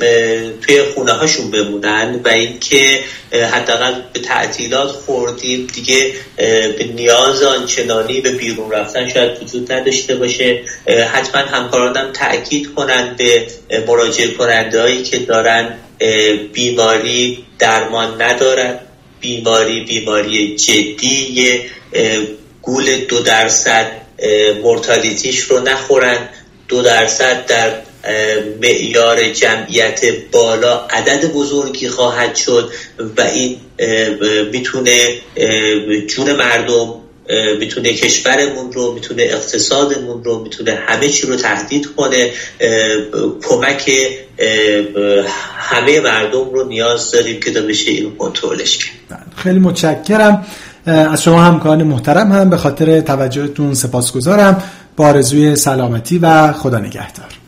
توی خونه هاشون بمونن و این که حداقل به تعطیلات خوردیم دیگه به نیاز آنچنانی به بیرون رفتن شاید وجود نداشته باشه. حتما همکارانم تأکید کنن به مراجعه کنندهایی که دارن بیماری درمان ندارن، بیماری بیماری جدیه، گول دو درصد مورتالیتیش رو نخورن. دو درصد در معیار جمعیت بالا عدد بزرگی خواهد شد و این میتونه جون مردم، میتونه کشورمون رو، میتونه اقتصادمون رو، میتونه همه چی رو تهدید کنه. کمک همه مردم رو نیاز داریم که تا بشه این کنترلش کنه. خیلی متشکرم از شما همکاران محترم، هم به خاطر توجهتون سپاسگزارم. با آرزوی سلامتی و خدا نگهدار.